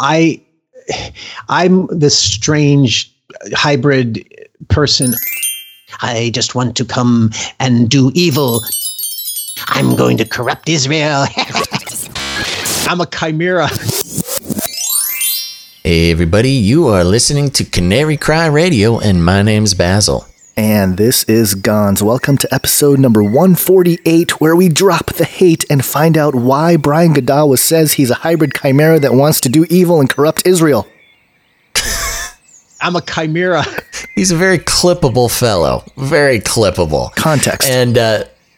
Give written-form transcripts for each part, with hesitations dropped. I'm this strange hybrid person. I just want to come and do evil. I'm going to corrupt Israel. I'm a chimera. Hey everybody, you are listening to Canary Cry Radio, and my name's Basil. And this is Gonzo. Welcome to episode number 148, where we drop the hate and find out why Brian Godawa says he's a hybrid chimera that wants to do evil and corrupt Israel. I'm a chimera. He's a very clippable fellow. Very clippable. Context. And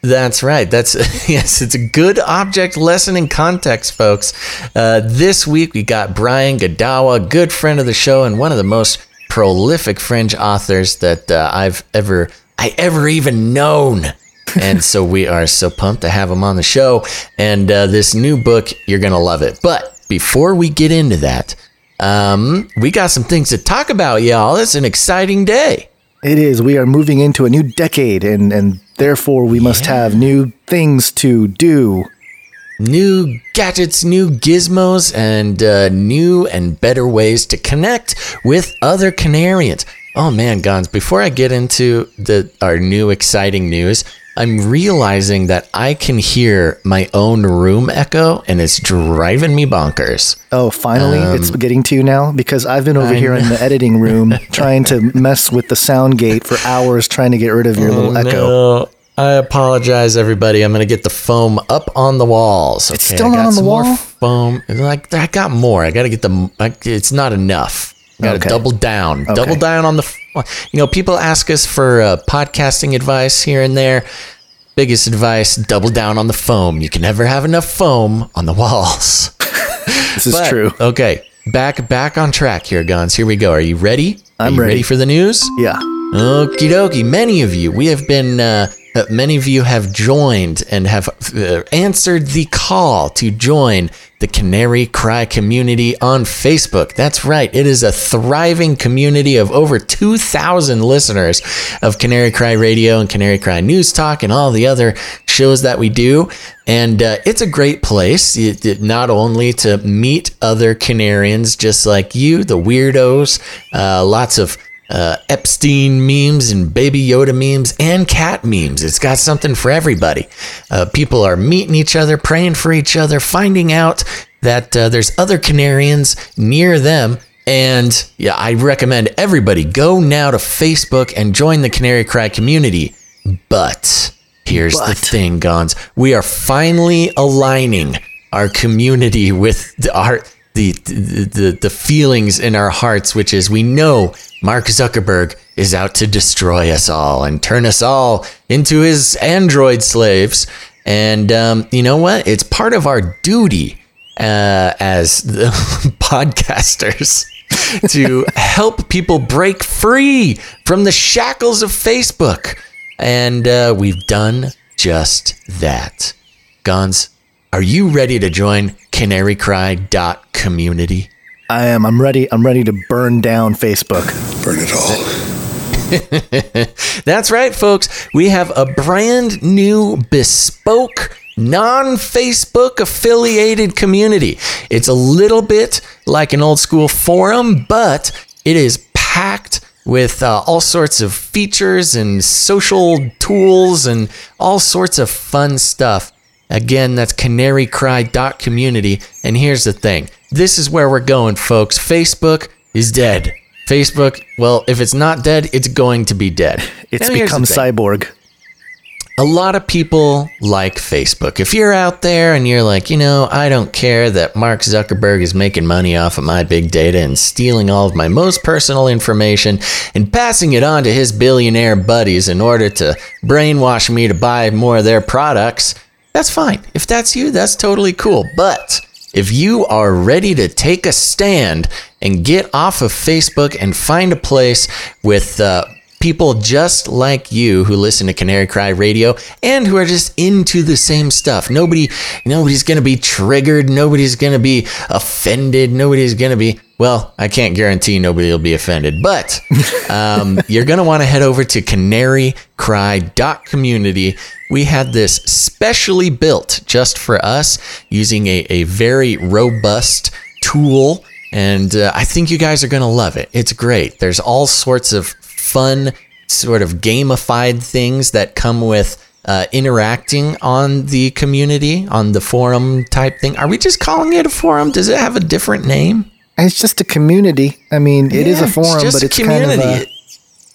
that's right. Yes, it's a good object lesson in context, folks. This week, we got Brian Godawa, good friend of the show and one of the most prolific fringe authors that I ever even known. And so we are so pumped to have him on the show. And this new book, you're going to love it. But before we get into that, we got some things to talk about, y'all. It's an exciting day. It is. We are moving into a new decade, and therefore we must have new things to do. New gadgets, new gizmos, and new and better ways to connect with other Canarians. Oh man, Gons, before I get into our new exciting news, I'm realizing that I can hear my own room echo, and it's driving me bonkers. Oh, finally, it's getting to you now? Because I've been over here in the editing room trying to mess with the sound gate for hours, trying to get rid of your little echo. No. I apologize, everybody. I'm going to get the foam up on the walls. Okay, it's still not on the wall? More foam. I got more. I got to get it's not enough. Got to double down. Okay. Double down on the... You know, people ask us for podcasting advice here and there. Biggest advice, double down on the foam. You can never have enough foam on the walls. This is true. Okay, back on track here, Gons. Here we go. Are you ready? I'm ready. Ready for the news? Yeah. Okie dokie. Many of you have joined and have answered the call to join the Canary Cry community on Facebook. That's right. It is a thriving community of over 2,000 listeners of Canary Cry Radio and Canary Cry News Talk and all the other shows that we do. And it's a great place, not only to meet other Canarians just like you, the weirdos, lots of Epstein memes and Baby Yoda memes and cat memes. It's got something for everybody. People are meeting each other, praying for each other, finding out that there's other Canarians near them. And yeah, I recommend everybody go now to Facebook and join the Canary Cry community. But here's the thing, Gons. We are finally aligning our community with the feelings in our hearts, which is we know Mark Zuckerberg is out to destroy us all and turn us all into his android slaves. And you know what? It's part of our duty as the podcasters to help people break free from the shackles of Facebook. And we've done just that. Gons, are you ready to join CanaryCry.community? I am. I'm ready. I'm ready to burn down Facebook. Burn it all. That's right, folks. We have a brand new bespoke non-Facebook affiliated community. It's a little bit like an old school forum, but it is packed with all sorts of features and social tools and all sorts of fun stuff. Again, that's canarycry.community. And here's the thing. This is where we're going, folks. Facebook is dead. Facebook, well, if it's not dead, it's going to be dead. It's become cyborg. A lot of people like Facebook. If you're out there and you're like, you know, I don't care that Mark Zuckerberg is making money off of my big data and stealing all of my most personal information and passing it on to his billionaire buddies in order to brainwash me to buy more of their products... That's fine. If that's you, that's totally cool. But if you are ready to take a stand and get off of Facebook and find a place with people just like you who listen to Canary Cry Radio and who are just into the same stuff, nobody's going to be triggered. Nobody's going to be offended. Nobody's going to be... Well, I can't guarantee nobody will be offended, but you're going to want to head over to canarycry.community. We had this specially built just for us using a very robust tool And I think you guys are going to love it. It's great. There's all sorts of fun, sort of gamified things that come with interacting on the community, on the forum type thing. Are we just calling it a forum? Does it have a different name? It's just a community. I mean, it is a forum, but it's community. Kind of a...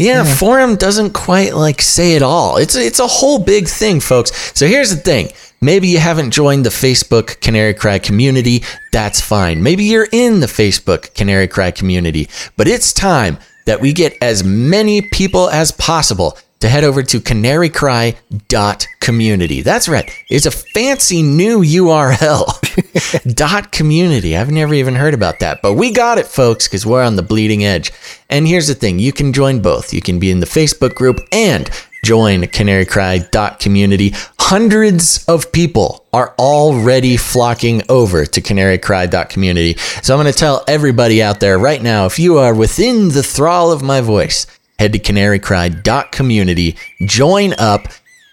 Yeah, forum doesn't quite like say it all. It's a whole big thing, folks. So here's the thing. Maybe you haven't joined the Facebook Canary Cry community. That's fine. Maybe you're in the Facebook Canary Cry community. But it's time that we get as many people as possible to head over to CanaryCry.community. That's right. It's a fancy new URL. .community. I've never even heard about that. But we got it, folks, because we're on the bleeding edge. And here's the thing. You can join both. You can be in the Facebook group and join CanaryCry.community. Hundreds of people are already flocking over to CanaryCry.community. So I'm going to tell everybody out there right now, if you are within the thrall of my voice, head to canarycry.community, join up,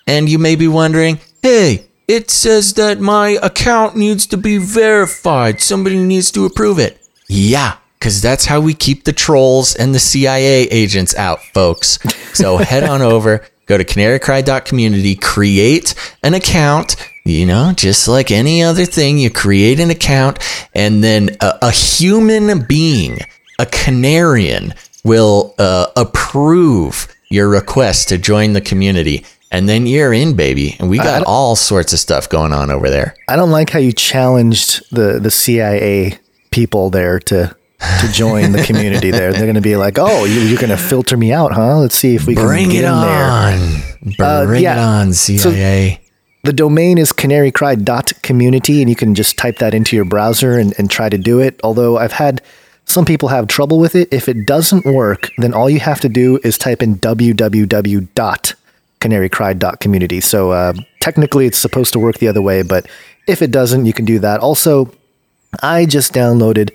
and you may be wondering, hey, it says that my account needs to be verified. Somebody needs to approve it. Yeah, because that's how we keep the trolls and the CIA agents out, folks. So head on over, go to canarycry.community, create an account. You know, just like any other thing, you create an account, and then a human being, a Canarian, will approve your request to join the community, and then you're in, baby. And we got all sorts of stuff going on over there. I don't like how you challenged the CIA people there to join the community there. They're going to be like, oh, you're going to filter me out, huh? Let's see if we can get in there. Bring it on, CIA. So the domain is canarycry.community, and you can just type that into your browser and try to do it. Although I've had... some people have trouble with it. If it doesn't work, then all you have to do is type in www.canarycry.community. So technically it's supposed to work the other way, but if it doesn't, you can do that. Also, I just downloaded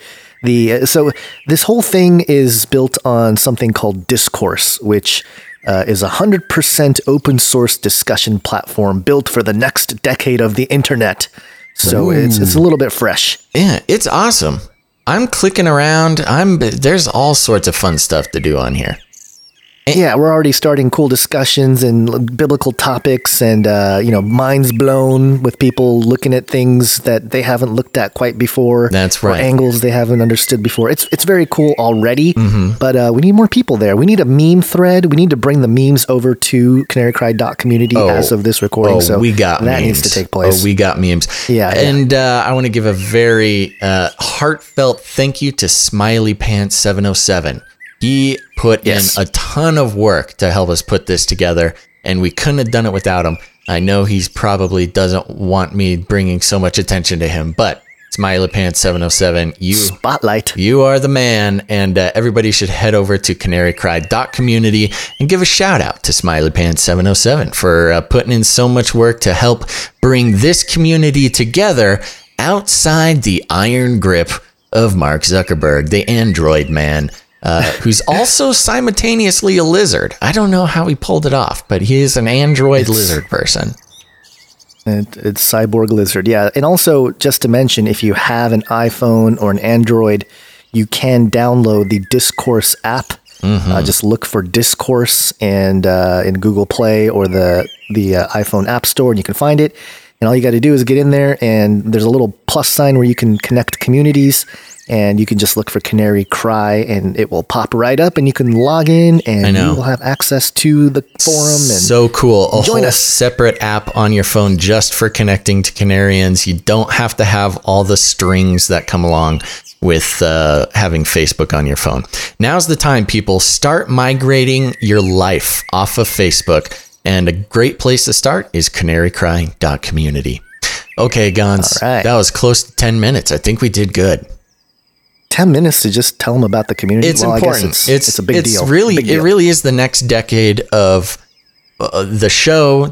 so this whole thing is built on something called Discourse, which is 100% open source discussion platform built for the next decade of the internet. So it's a little bit fresh. Yeah, it's awesome. I'm clicking around. There's all sorts of fun stuff to do on here. Yeah, we're already starting cool discussions and biblical topics and, minds blown with people looking at things that they haven't looked at quite before. That's right. Or angles they haven't understood before. It's very cool already, but we need more people there. We need a meme thread. We need to bring the memes over to canarycry.community as of this recording. Oh, so we got that memes. Needs to take place. Oh, we got memes. Yeah. And I want to give a very heartfelt thank you to SmileyPants707. He put in a ton of work to help us put this together, and we couldn't have done it without him. I know he probably doesn't want me bringing so much attention to him, but SmileyPants707, you spotlight. You are the man, and everybody should head over to canarycry.community and give a shout out to SmileyPants707 for putting in so much work to help bring this community together outside the iron grip of Mark Zuckerberg, the Android man. Who's also simultaneously a lizard. I don't know how he pulled it off, but he is an android lizard person. It's cyborg lizard, yeah. And also, just to mention, if you have an iPhone or an Android, you can download the Discourse app. Just look for Discourse and in Google Play or the iPhone App Store, and you can find it. And all you got to do is get in there, and there's a little plus sign where you can connect communities. And you can just look for Canary Cry, and it will pop right up, and you can log in, and you will have access to the forum. And so cool. A separate app on your phone just for connecting to Canarians. You don't have to have all the strings that come along with having Facebook on your phone. Now's the time, people. Start migrating your life off of Facebook. And a great place to start is canarycry.community. Okay, Gons, that was close to 10 minutes. I think we did good. 10 minutes to just tell them about the community. It's important. I guess it's a big deal. It really is the next decade of the show,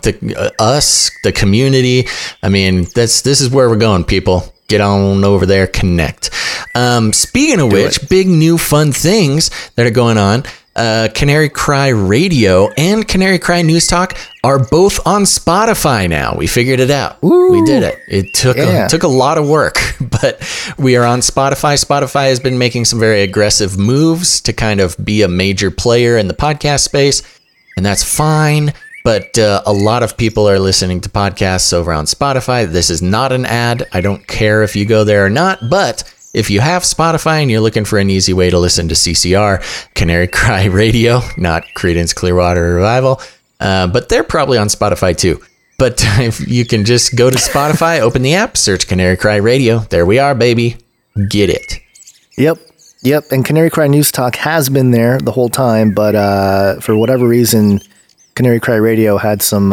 us, the community. I mean, this is where we're going, people. Get on over there, connect. Speaking of which, big new fun things that are going on. Canary Cry Radio and Canary Cry News Talk are both on Spotify now. We figured it out. Ooh, we did it. It took a lot of work, but we are on Spotify. Spotify has been making some very aggressive moves to kind of be a major player in the podcast space, and that's fine. But a lot of people are listening to podcasts over on Spotify. This is not an ad. I don't care if you go there or not, but if you have Spotify and you're looking for an easy way to listen to CCR, Canary Cry Radio, not Creedence Clearwater Revival, but they're probably on Spotify too. But if you can just go to Spotify, open the app, search Canary Cry Radio. There we are, baby. Get it. Yep. And Canary Cry News Talk has been there the whole time, but for whatever reason, Canary Cry Radio had some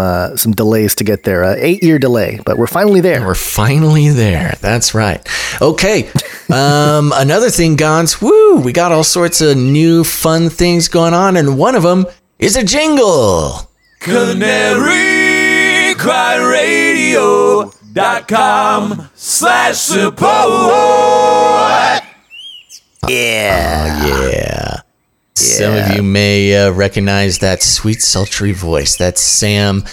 delays to get there, an 8-year delay, but we're finally there. That's right. Okay. Another thing, Gons, we got all sorts of new fun things going on, and one of them is a jingle. CanaryCryRadio.com/support. Yeah. Some of you may recognize that sweet, sultry voice. That's Sam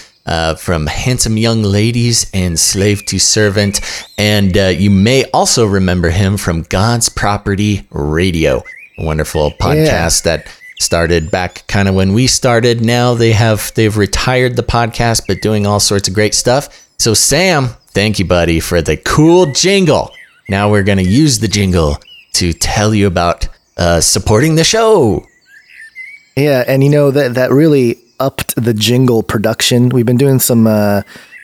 from Handsome Young Ladies and Slave to Servant. And you may also remember him from God's Property Radio, a wonderful podcast that started back kind of when we started. Now they've retired the podcast, but doing all sorts of great stuff. So Sam, thank you, buddy, for the cool jingle. Now we're going to use the jingle to tell you about supporting the show. Yeah, and you know, that really upped the jingle production. We've been doing some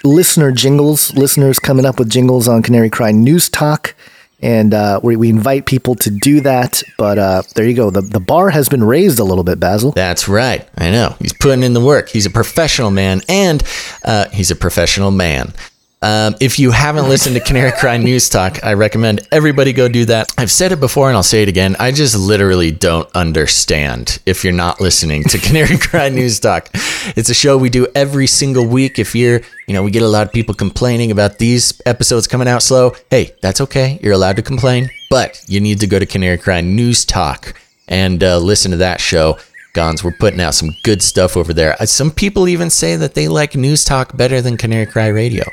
listener jingles, listeners coming up with jingles on Canary Cry News Talk, and we invite people to do that, but there you go. The bar has been raised a little bit, Basil. That's right. I know. He's putting in the work. He's a professional man, and if you haven't listened to Canary Cry News Talk, I recommend everybody go do that. I've said it before and I'll say it again. I just literally don't understand if you're not listening to Canary Cry News Talk. It's a show we do every single week. If you're, we get a lot of people complaining about these episodes coming out slow. Hey, that's okay. You're allowed to complain, but you need to go to Canary Cry News Talk and listen to that show. Gons, we're putting out some good stuff over there. Some people even say that they like News Talk better than Canary Cry Radio.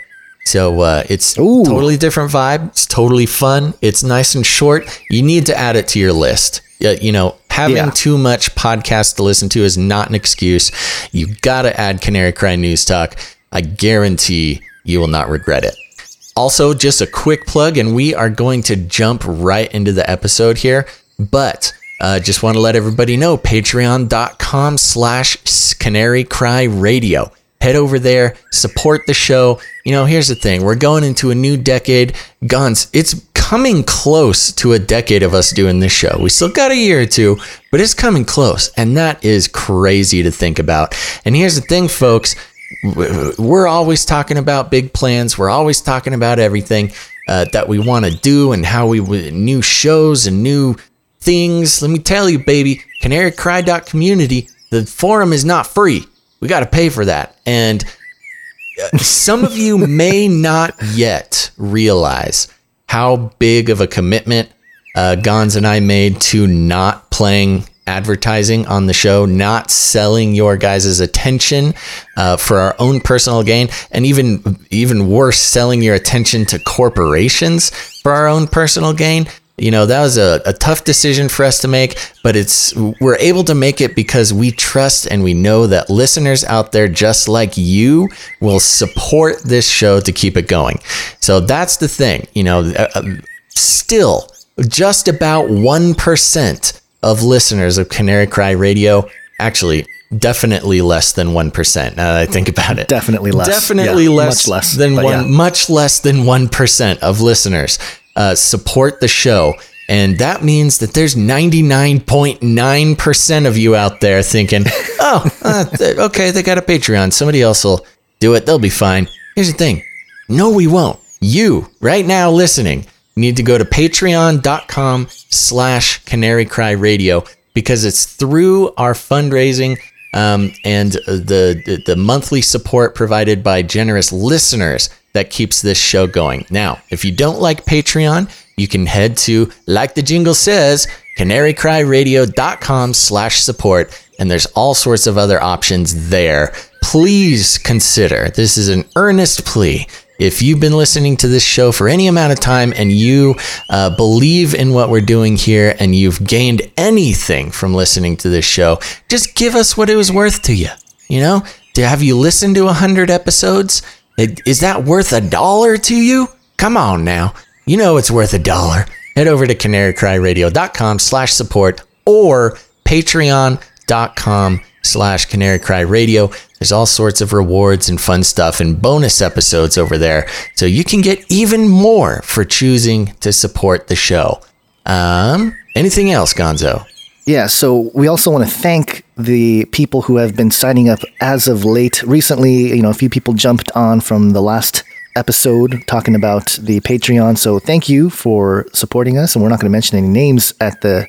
So it's totally different vibe. It's totally fun. It's nice and short. You need to add it to your list. Having too much podcast to listen to is not an excuse. You got to add Canary Cry News Talk. I guarantee you will not regret it. Also, just a quick plug, and we are going to jump right into the episode here. But just want to let everybody know, patreon.com/CanaryCryRadio. Head over there, support the show. Here's the thing. We're going into a new decade. Gons, it's coming close to a decade of us doing this show. We still got a year or two, but it's coming close. And that is crazy to think about. And here's the thing, folks. We're always talking about big plans. We're always talking about everything that we want to do and how new shows and new things. Let me tell you, baby, CanaryCry.community, the forum is not free. We got to pay for that. And some of you may not yet realize how big of a commitment Gons and I made to not playing advertising on the show, not selling your guys' attention for our own personal gain, and even worse, selling your attention to corporations for our own personal gain. That was a tough decision for us to make, but we're able to make it because we trust and we know that listeners out there just like you will support this show to keep it going. So that's the thing. Still just about 1% of listeners of Canary Cry Radio, actually definitely less than 1%. Now that I think about it, much less than 1% of listeners support the show. And that means that there's 99.9% of you out there thinking, okay, they got a Patreon. Somebody else will do it. They'll be fine. Here's the thing. No, we won't. You, right now listening, need to go to patreon.com/CanaryCryRadio because it's through our fundraising and the monthly support provided by generous listeners that keeps this show going. Now, if you don't like Patreon, you can head to, like the jingle says, canarycryradio.com/support and there's all sorts of other options there. Please consider, this is an earnest plea. If you've been listening to this show for any amount of time and you believe in what we're doing here and you've gained anything from listening to this show, just give us what it was worth to you. You know, have you listened to 100 episodes? Is that worth $1 to you? Come on now. You know it's worth $1. Head over to canarycryradio.com/support or patreon.com/canarycryradio. There's all sorts of rewards and fun stuff and bonus episodes over there. So you can get even more for choosing to support the show. Anything else, Gonzo? Yeah, so we also want to thank the people who have been signing up as of late. Recently, you know, a few people jumped on from the last episode talking about the Patreon. So thank you for supporting us. And we're not going to mention any names at the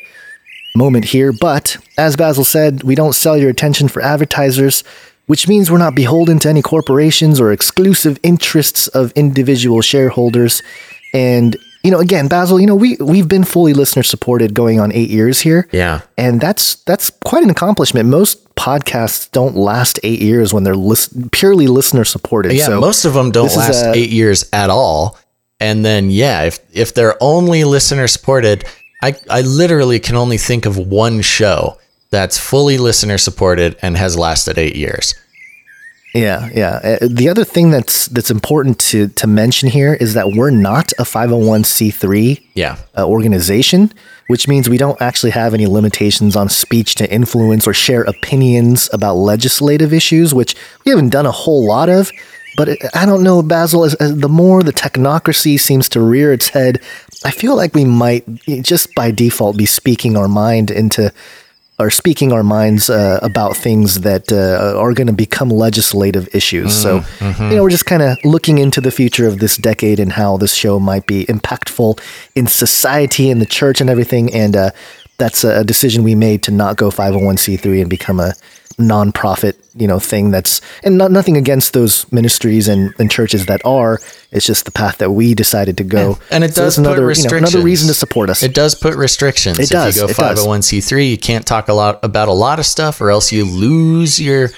moment here. But as Basil said, we don't sell your attention for advertisers, which means we're not beholden to any corporations or exclusive interests of individual shareholders. And, you know, again, Basil, you know, we've been fully listener supported going on 8 years here. Yeah. And that's quite an accomplishment. Most podcasts don't last 8 years when they're purely listener supported. Yeah, so most of them don't last 8 years at all. And then, yeah, if they're only listener supported, I literally can only think of one show that's fully listener supported and has lasted 8 years. Yeah, yeah. The other thing that's important to mention here is that we're not a 501c3 organization, which means we don't actually have any limitations on speech to influence or share opinions about legislative issues, which we haven't done a whole lot of. But I don't know, Basil, as the more the technocracy seems to rear its head, I feel like we might just by default be speaking our mind into or speaking our minds about things that are going to become legislative issues. You know, we're just kind of looking into the future of this decade and how this show might be impactful in society and the church and everything. And that's a decision we made to not go 501c3 and become a nonprofit, you know, thing that's, and not, nothing against those ministries and churches that are, it's just the path that we decided to go. And it does put restrictions. You know, another reason to support us. It does put restrictions. It does. If you go 501c3, you can't talk about a lot of stuff or else you lose your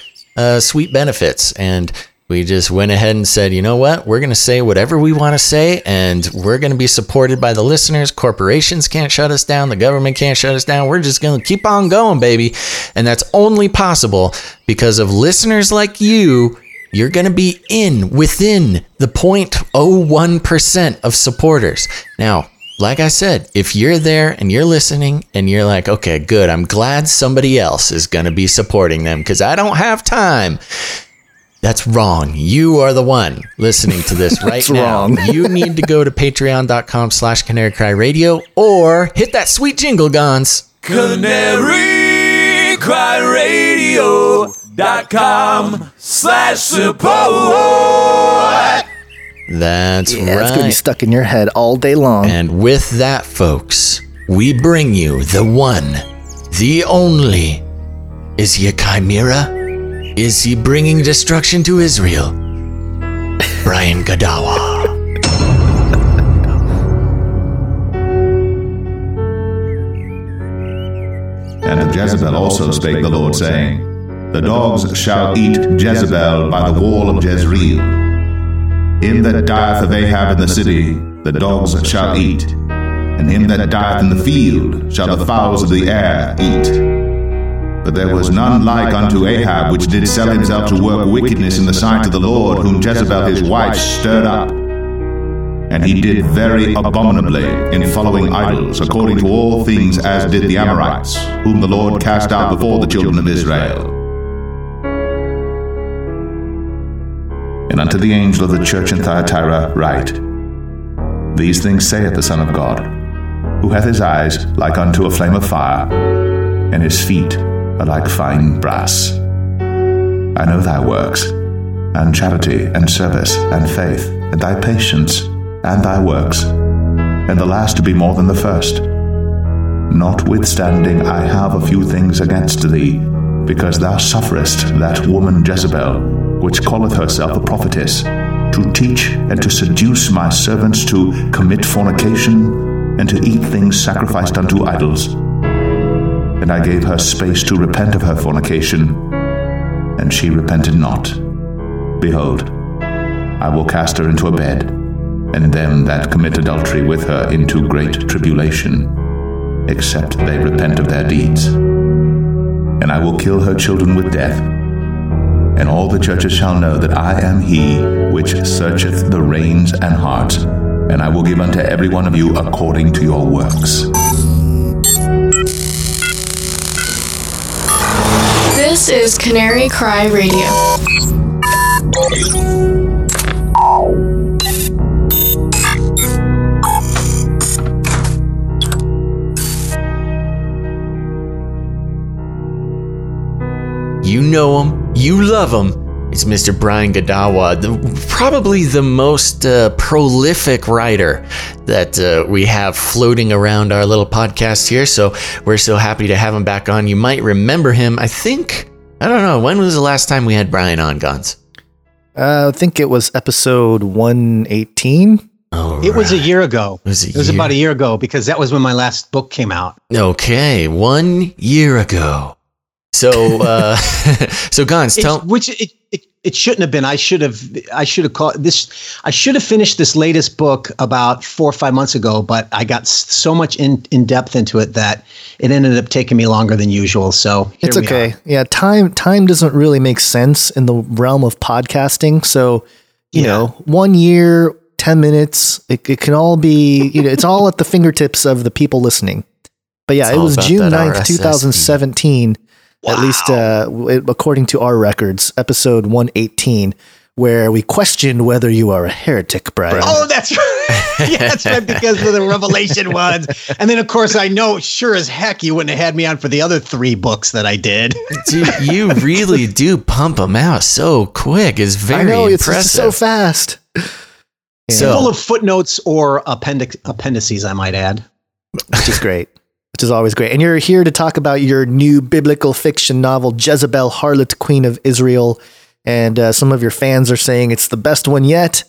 sweet benefits. And we just went ahead and said, you know what, we're going to say whatever we want to say and we're going to be supported by the listeners. Corporations can't shut us down. The government can't shut us down. We're just going to keep on going, baby. And that's only possible because of listeners like you. You're going to be within the 0.01% of supporters. Now, like I said, if you're there and you're listening and you're like, okay, good, I'm glad somebody else is going to be supporting them because I don't have time. That's wrong. You are the one listening to this right now. wrong. You need to go to patreon.com/canarycryradio or hit that sweet jingle, Gons. canarycryradio.com/support. That's right. That's going to be stuck in your head all day long. And with that, folks, we bring you the one, the only. Is he a chimera? Is he bringing destruction to Israel? Brian Godawa. And Jezebel also spake the Lord, saying, The dogs shall eat Jezebel by the wall of Jezreel. Him that dieth of Ahab in the city, the dogs shall eat. And him that dieth in the field shall the fowls of the air eat. But there was none like unto Ahab, which did sell himself to work wickedness in the sight of the Lord, whom Jezebel his wife stirred up. And he did very abominably in following idols, according to all things as did the Amorites, whom the Lord cast out before the children of Israel. And unto the angel of the church in Thyatira write, These things saith the Son of God, who hath his eyes like unto a flame of fire, and his feet are like fine brass. I know thy works, and charity, and service, and faith, and thy patience, and thy works, and the last to be more than the first. Notwithstanding, I have a few things against thee, because thou sufferest that woman Jezebel, which calleth herself a prophetess, to teach and to seduce my servants to commit fornication, and to eat things sacrificed unto idols. and I gave her space to repent of her fornication, and she repented not. Behold, I will cast her into a bed, and them that commit adultery with her into great tribulation, except they repent of their deeds. And I will kill her children with death, and all the churches shall know that I am he which searcheth the reins and hearts, and I will give unto every one of you according to your works. This is Canary Cry Radio. You know him, you love him. It's Mr. Brian Godawa, probably the most prolific writer that we have floating around our little podcast here. So we're so happy to have him back on. You might remember him. I don't know. When was the last time we had Brian on, Gonz? I think it was episode 118. Right. It was a year ago. About a year ago, because that was when my last book came out. Okay. 1 year ago. So, so Gonz, it shouldn't have been. I should have called this. I should have finished this latest book about 4 or 5 months ago, but I got so much in depth into it that it ended up taking me longer than usual. So it's okay. Yeah. Time doesn't really make sense in the realm of podcasting. So, you know, 1 year, 10 minutes, it can all be, it's all at the fingertips of the people listening. But yeah, it was June 9th, 2017. Wow. At least according to our records, episode 118, where we questioned whether you are a heretic, Brian. Oh, that's right. Yeah, that's right, because of the Revelation ones. And then, of course, I know sure as heck you wouldn't have had me on for the other three books that I did. Dude, you really do pump them out so quick. It's very impressive. It's so fast. Yeah. So full of footnotes or appendices, I might add. Which is great. Which is always great. And you're here to talk about your new biblical fiction novel, Jezebel Harlot Queen of Israel. And some of your fans are saying it's the best one yet.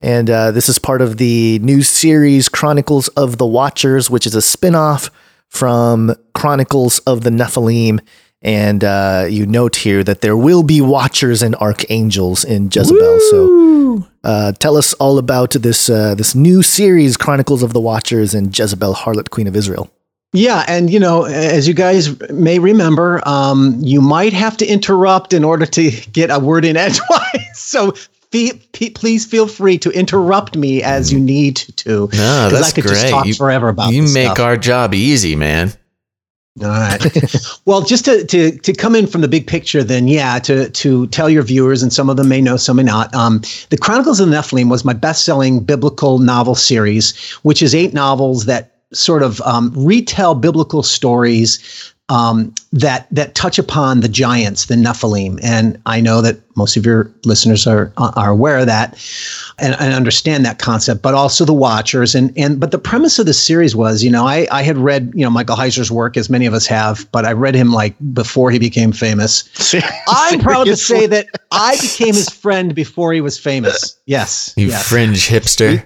And this is part of the new series, Chronicles of the Watchers, which is a spinoff from Chronicles of the Nephilim. And you note here that there will be watchers and archangels in Jezebel. Woo! So tell us all about this new series, Chronicles of the Watchers and Jezebel Harlot Queen of Israel. Yeah. And, as you guys may remember, you might have to interrupt in order to get a word in edgewise. So please feel free to interrupt me as you need to. No, that's I could great. Just talk forever about you this make stuff. Our job easy, man. All right. Well, just to come in from the big picture, then, to tell your viewers, and some of them may know, some may not. The Chronicles of the Nephilim was my best-selling biblical novel series, which is 8 novels that sort of retell biblical stories that touch upon the giants, the Nephilim. And I know that most of your listeners are aware of that and understand that concept, but also the Watchers. But the premise of the series was, I had read, Michael Heiser's work, as many of us have, but I read him like before he became famous. I'm proud to say that I became his friend before he was famous. Yes. You fringe hipster.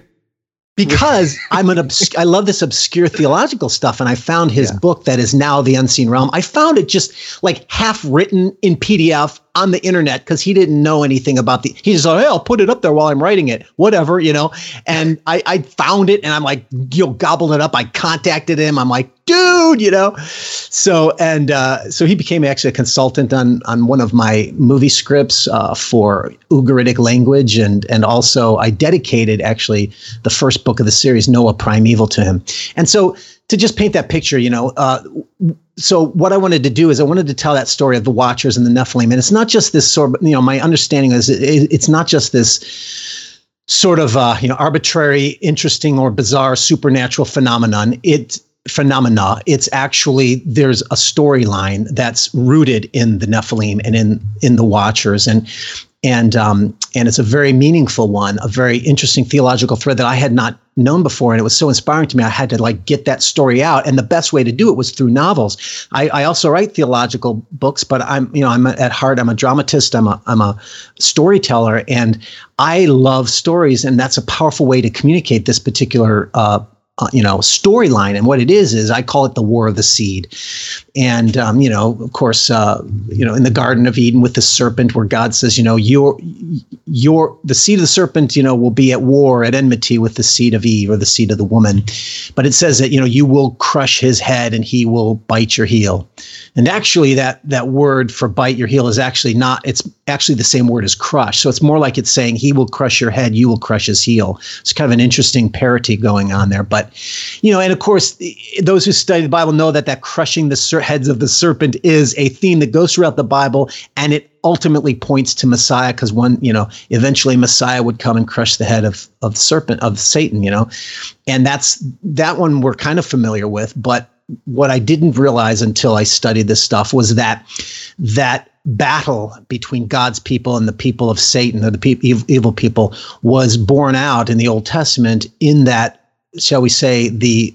Because I love this obscure theological stuff, and I found his book that is now The Unseen Realm. I found it just like half written in PDF on the internet because he didn't know anything about he just thought, hey, I'll put it up there while I'm writing it, whatever, And I found it, and I'm like, gobbled it up. I contacted him. I'm like, dude, So he became actually a consultant on one of my movie scripts for Ugaritic language, and also I dedicated actually the first book of the series, Noah Primeval, to him. And so to just paint that picture, so what I wanted to do is I wanted to tell that story of the Watchers and the Nephilim. And it's not just this sort of, my understanding is it's not just this sort of, arbitrary, interesting or bizarre supernatural phenomenon. It's actually, there's a storyline that's rooted in the Nephilim and in the Watchers. And it's a very meaningful one, a very interesting theological thread that I had not known before. And it was so inspiring to me. I had to get that story out. And the best way to do it was through novels. I also write theological books, but I'm at heart, I'm a dramatist. I'm a storyteller, and I love stories. And that's a powerful way to communicate this particular storyline. And what it is I call it the War of the Seed. And, of course, in the Garden of Eden with the serpent, where God says, the seed of the serpent, will be at war, at enmity with the seed of Eve, or the seed of the woman. But it says that, you will crush his head and he will bite your heel. And actually that word for bite your heel is actually not, it's actually the same word as crush. So it's more like it's saying he will crush your head, you will crush his heel. It's kind of an interesting parody going on there. But, and of course, those who study the Bible know that crushing the heads of the serpent is a theme that goes throughout the Bible, and it ultimately points to Messiah, because eventually Messiah would come and crush the head of the serpent, of Satan, and that one we're kind of familiar with. But what I didn't realize until I studied this stuff was that battle between God's people and the people of Satan, or the evil people, was borne out in the Old Testament, in that, shall we say, the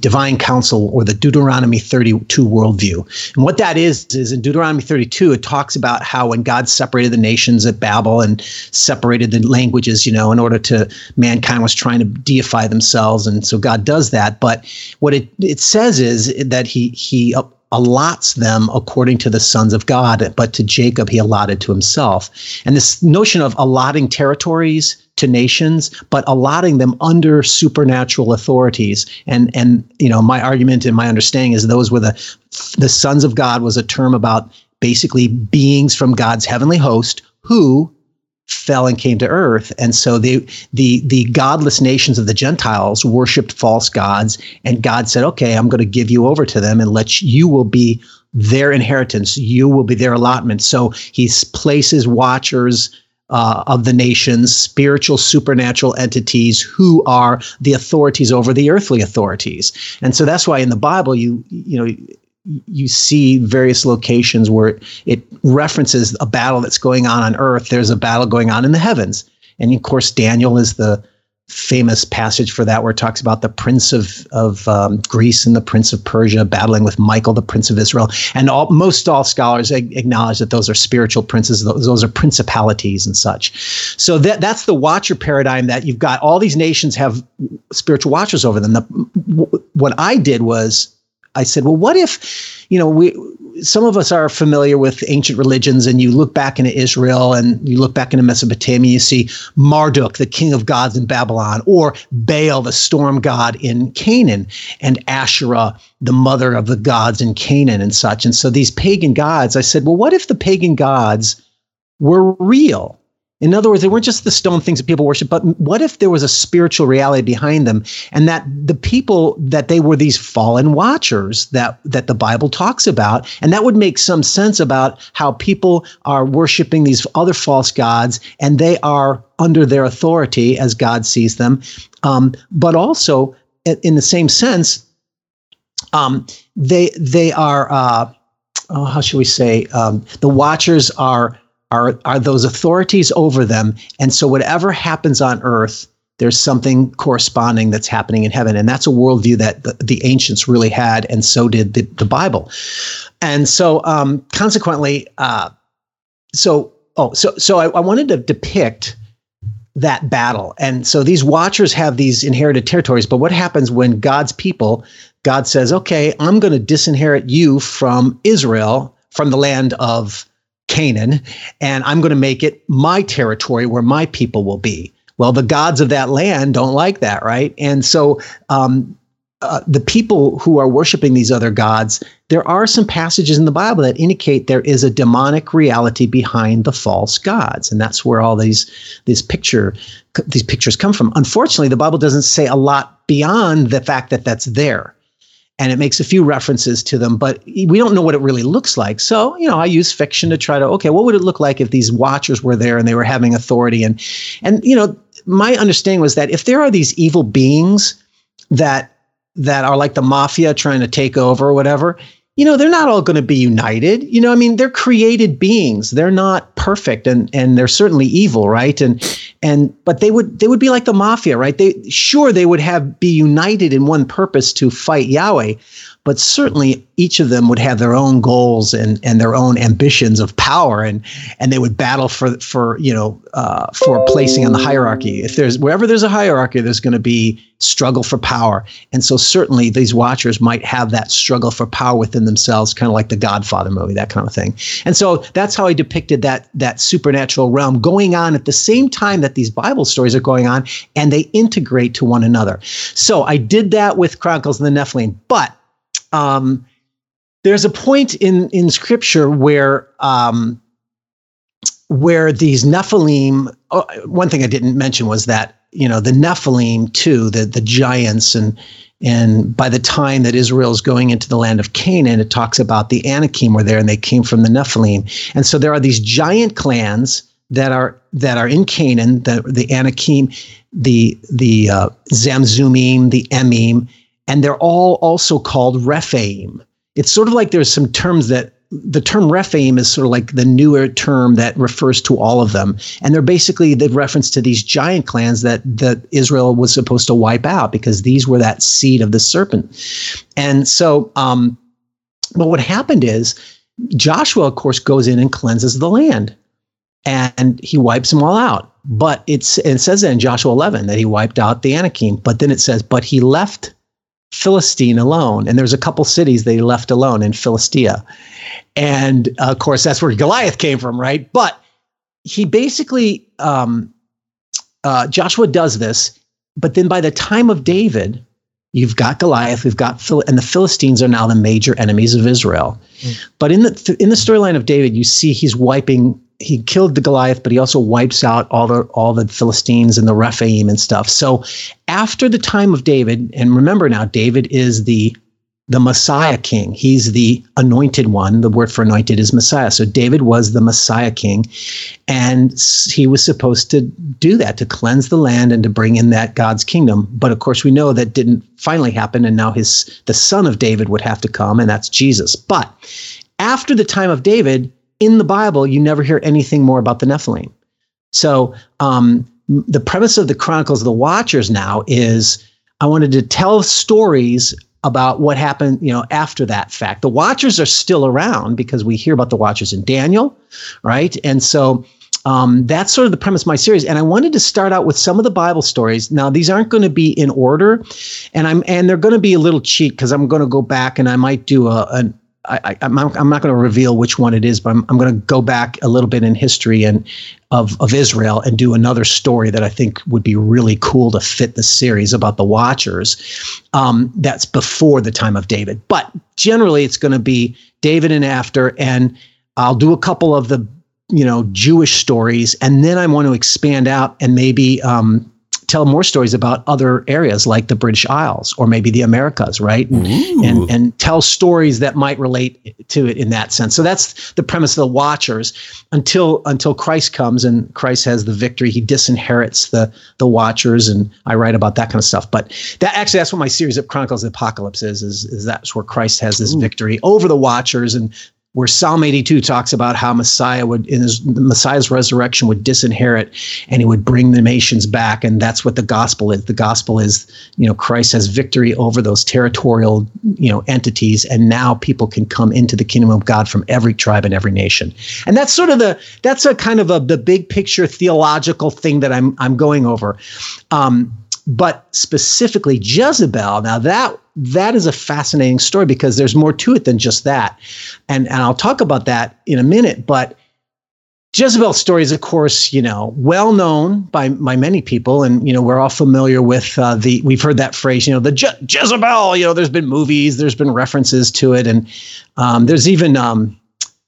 divine counsel, or the Deuteronomy 32 worldview. And what that is in Deuteronomy 32, it talks about how when God separated the nations at Babel and separated the languages, in order to, mankind was trying to deify themselves. And so God does that. But what it says is that he allots them according to the sons of God, but to Jacob he allotted to himself. And this notion of allotting territories to nations, but allotting them under supernatural authorities. And my argument and my understanding is those were the sons of God was a term about basically beings from God's heavenly host who fell and came to earth. And so the godless nations of the Gentiles worshipped false gods, and God said, okay, I'm going to give you over to them and you will be their inheritance. You will be their allotment. So he places watchers of the nations, spiritual, supernatural entities who are the authorities over the earthly authorities. And so that's why in the Bible, you see various locations where it references a battle that's going on earth. There's a battle going on in the heavens. And of course, Daniel is the famous passage for that, where it talks about the prince of Greece and the prince of Persia battling with Michael, the prince of Israel. And most scholars acknowledge that those are spiritual princes. Those are principalities and such. So that's the watcher paradigm, that you've got all these nations have spiritual watchers over them. What I did was I said, well, what if, some of us are familiar with ancient religions, and you look back into Israel and you look back into Mesopotamia, you see Marduk, the king of gods in Babylon, or Baal, the storm god in Canaan, and Asherah, the mother of the gods in Canaan and such. And so these pagan gods, I said, well, what if the pagan gods were real? In other words, they weren't just the stone things that people worship, but what if there was a spiritual reality behind them, and that the people, that they were these fallen watchers that the Bible talks about? And that would make some sense about how people are worshiping these other false gods, and they are under their authority as God sees them. But also, in the same sense, they are, how should we say, the watchers are those authorities over them. And so whatever happens on earth, there's something corresponding that's happening in heaven. And that's a worldview that the ancients really had, and so did the Bible. And so consequently, I wanted to depict that battle. And so these watchers have these inherited territories, but what happens when God's people, God says, okay, I'm going to disinherit you from Israel, from the land of Canaan, and I'm going to make it my territory where my people will be. Well, the gods of that land don't like that, right? And so the people who are worshiping these other gods, there are some passages in the Bible that indicate there is a demonic reality behind the false gods, and that's where all these pictures come from. Unfortunately, the Bible doesn't say a lot beyond the fact that that's there. And it makes a few references to them, but we don't know what it really looks like. So, I use fiction to try to, okay, what would it look like if these watchers were there and they were having authority? And my understanding was that if there are these evil beings that are like the mafia trying to take over or whatever, they're not all going to be united. They're created beings. They're not perfect, and they're certainly evil, right? But they would be like the mafia, right? They would be united in one purpose to fight Yahweh, but certainly each of them would have their own goals and their own ambitions of power, and they would battle for placing on the hierarchy. If there's wherever there's a hierarchy, there's going to be struggle for power, and so certainly these Watchers might have that struggle for power within themselves, kind of like the Godfather movie, that kind of thing. And so that's how I depicted that supernatural realm going on at the same time that these Bible stories are going on, and they integrate to one another. So I did that with Chronicles of the Nephilim, but there's a point in Scripture where these Nephilim. Oh, one thing I didn't mention was that the Nephilim too, the giants, and by the time that Israel is going into the land of Canaan, it talks about the Anakim were there and they came from the Nephilim, and so there are these giant clans that are in Canaan, the Anakim, the Zamzumim, the Emim, and they're all also called Rephaim. It's sort of like there's some terms that the term Rephaim is sort of like the newer term that refers to all of them. And they're basically the reference to these giant clans that Israel was supposed to wipe out because these were that seed of the serpent. And so, but what happened is Joshua, of course, goes in and cleanses the land. And he wipes them all out. But it says in Joshua 11 that he wiped out the Anakim. But then it says, but he left Philistine alone. And there's a couple cities they left alone in Philistia. And, of course, that's where Goliath came from, right? But he basically, Joshua does this. But then by the time of David, you've got Goliath, we've got and the Philistines are now the major enemies of Israel. Mm. But in the storyline of David, you see he's wiping. He killed the Goliath, but he also wipes out all the Philistines and the Rephaim and stuff. So after the time of David, and remember now, David is the Messiah king. He's the anointed one. The word for anointed is Messiah. So David was the Messiah king, and he was supposed to do that, to cleanse the land and to bring in that God's kingdom. But of course, we know that didn't finally happen, and now the son of David would have to come, and that's Jesus. But after the time of David, in the Bible, you never hear anything more about the Nephilim. So the premise of the Chronicles of the Watchers now is I wanted to tell stories about what happened, after that fact. The Watchers are still around because we hear about the Watchers in Daniel, right? And so that's sort of the premise of my series. And I wanted to start out with some of the Bible stories. Now, these aren't going to be in order, and they're going to be a little cheat because I'm going to go back and I might do I'm not going to reveal which one it is, but I'm going to go back a little bit in history and of Israel and do another story that I think would be really cool to fit the series about the Watchers. That's before the time of David, but generally it's going to be David and after, and I'll do a couple of the Jewish stories, and then I want to expand out and maybe tell more stories about other areas like the British Isles or maybe the Americas, right? And tell stories that might relate to it in that sense. So that's the premise of the Watchers until Christ comes and Christ has the victory. He disinherits the Watchers, and I write about that kind of stuff. But that's what my series of Chronicles of the Apocalypse is that's where Christ has his victory over the Watchers, and where Psalm 82 talks about how Messiah would, in the Messiah's resurrection, would disinherit and he would bring the nations back. And that's what the gospel is. The gospel is, Christ has victory over those territorial, entities. And now people can come into the kingdom of God from every tribe and every nation. And that's sort of the big picture theological thing that I'm going over. But specifically Jezebel, now that is a fascinating story because there's more to it than just that. And I'll talk about that in a minute. But Jezebel's story is, of course, well known by many people. And, we're all familiar with we've heard that phrase, the Jezebel, there's been movies, there's been references to it. And there's even, I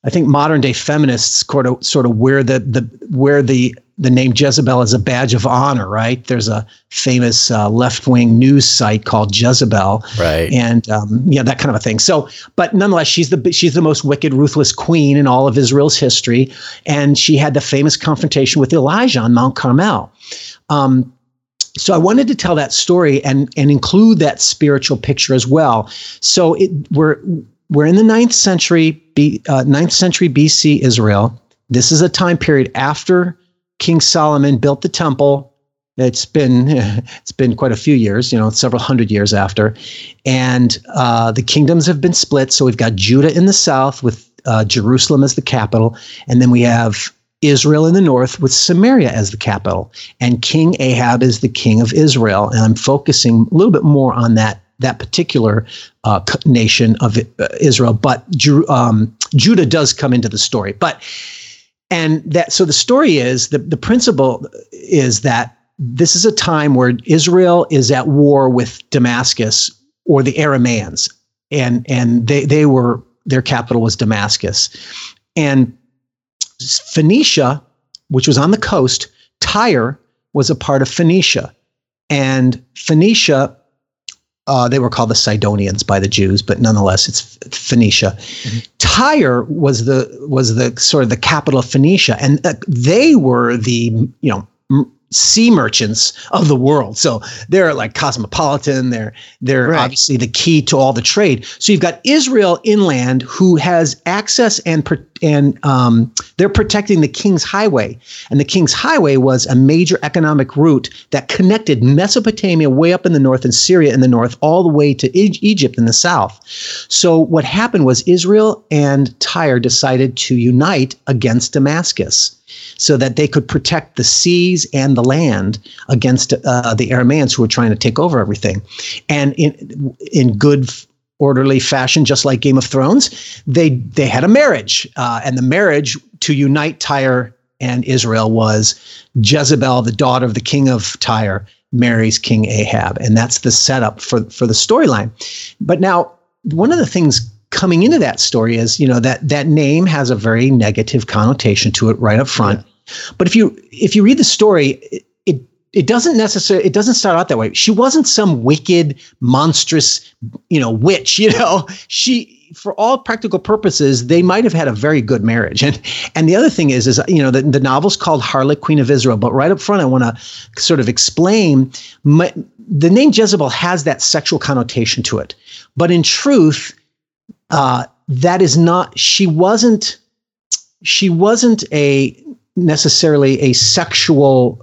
think, modern day feminists sort of wear the name Jezebel as a badge of honor, right? There's a famous left-wing news site called Jezebel, right? And that kind of a thing. So, but nonetheless, she's the most wicked, ruthless queen in all of Israel's history, and she had the famous confrontation with Elijah on Mount Carmel. So I wanted to tell that story and include that spiritual picture as well. So we're in the 9th century BC Israel. This is a time period after King Solomon built the temple It's been quite a few years, several hundred years after. And the kingdoms have been split. So we've got Judah in the south with Jerusalem as the capital. And then we have Israel in the north with Samaria as the capital. And King Ahab is the king of Israel. And I'm focusing a little bit more on that particular nation of Israel. But Judah does come into the story. So the story is, the principle is that this is a time where Israel is at war with Damascus, or the Aramaeans, and they were, their capital was Damascus, and Phoenicia, which was on the coast, Tyre was a part of Phoenicia, and Phoenicia, they were called the Sidonians by the Jews, but nonetheless, it's Phoenicia. Mm-hmm. Tyre was the sort of the capital of Phoenicia, and they were the sea merchants of the world. So they're like cosmopolitan. They're right. Obviously the key to all the trade. So you've got Israel inland, who has access and they're protecting the King's Highway. And the King's Highway was a major economic route that connected Mesopotamia way up in the north and Syria in the north, all the way to Egypt in the south. So what happened was Israel and Tyre decided to unite against Damascus, so that they could protect the seas and the land against the Aramaeans, who were trying to take over everything. And in good orderly fashion, just like Game of Thrones, they had a marriage, and the marriage to unite Tyre and Israel was Jezebel, the daughter of the king of Tyre, marries King Ahab, and that's the setup for the storyline. But now, one of the things coming into that story is, that name has a very negative connotation to it right up front. Yeah. But if you read the story, it doesn't start out that way. She wasn't some wicked, monstrous, witch. She, for all practical purposes, they might have had a very good marriage. And the other thing is the novel's called Harlot Queen of Israel. But right up front, I want to sort of explain the name Jezebel has that sexual connotation to it, but in truth, that is not. She wasn't necessarily a sexual,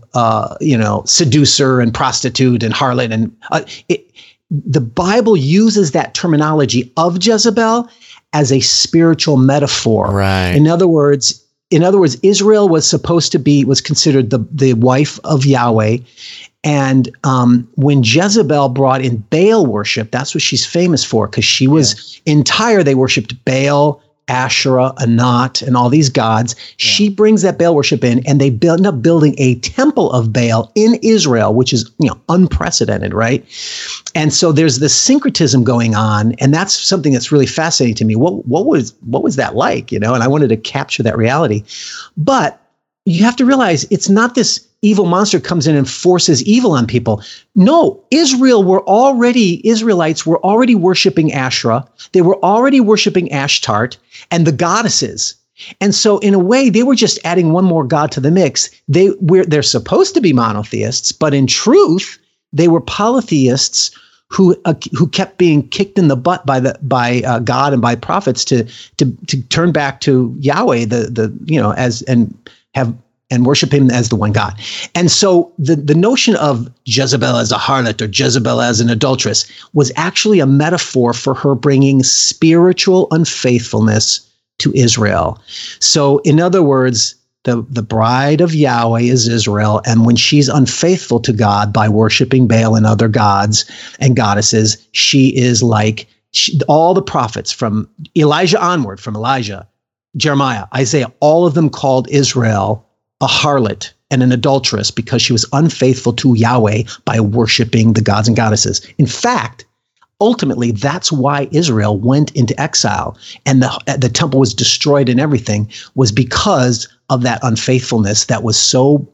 seducer and prostitute and harlot. And the Bible uses that terminology of Jezebel as a spiritual metaphor. Right. In other words, Israel was considered the wife of Yahweh. And when Jezebel brought in Baal worship, that's what she's famous for, because she was in Tyre. They worshipped Baal, Asherah, Anat, and all these gods. Yeah. She brings that Baal worship in, and they end up building a temple of Baal in Israel, which is unprecedented, right? And so there's this syncretism going on, and that's something that's really fascinating to me. What was that like? And I wanted to capture that reality, but you have to realize it's not this evil monster comes in and forces evil on people. No, Israelites were already worshiping Asherah. They were already worshiping Ashtart and the goddesses. And so in a way, they were just adding one more god to the mix. They're supposed to be monotheists, but in truth, they were polytheists who kept being kicked in the butt by God and by prophets to turn back to Yahweh, and worship him as the one God. And so the notion of Jezebel as a harlot or Jezebel as an adulteress was actually a metaphor for her bringing spiritual unfaithfulness to Israel. So in other words, the bride of Yahweh is Israel. And when she's unfaithful to God by worshiping Baal and other gods and goddesses, she is like all the prophets from Elijah onward, from Elijah, Jeremiah, Isaiah, all of them called Israel a harlot and an adulteress because she was unfaithful to Yahweh by worshiping the gods and goddesses. In fact, ultimately, that's why Israel went into exile and the temple was destroyed and everything was because of that unfaithfulness that was so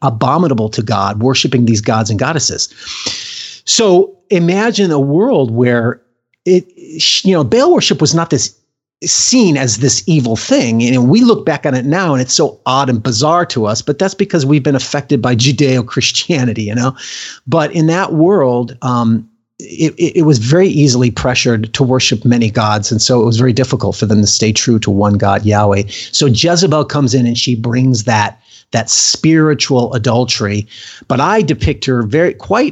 abominable to God, worshiping these gods and goddesses. So imagine a world where Baal worship was not this seen as this evil thing. We look back on it now and it's so odd and bizarre to us, but that's because we've been affected by Judeo-Christianity, But in that world, it was very easily pressured to worship many gods. And so it was very difficult for them to stay true to one God, Yahweh. So Jezebel comes in and she brings that that spiritual adultery. But I depict her I try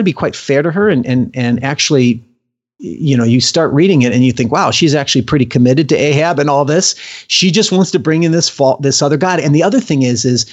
to be quite fair to her, and actually, you start reading it and you think, wow, she's actually pretty committed to Ahab and all this. She just wants to bring in this other god. And the other thing is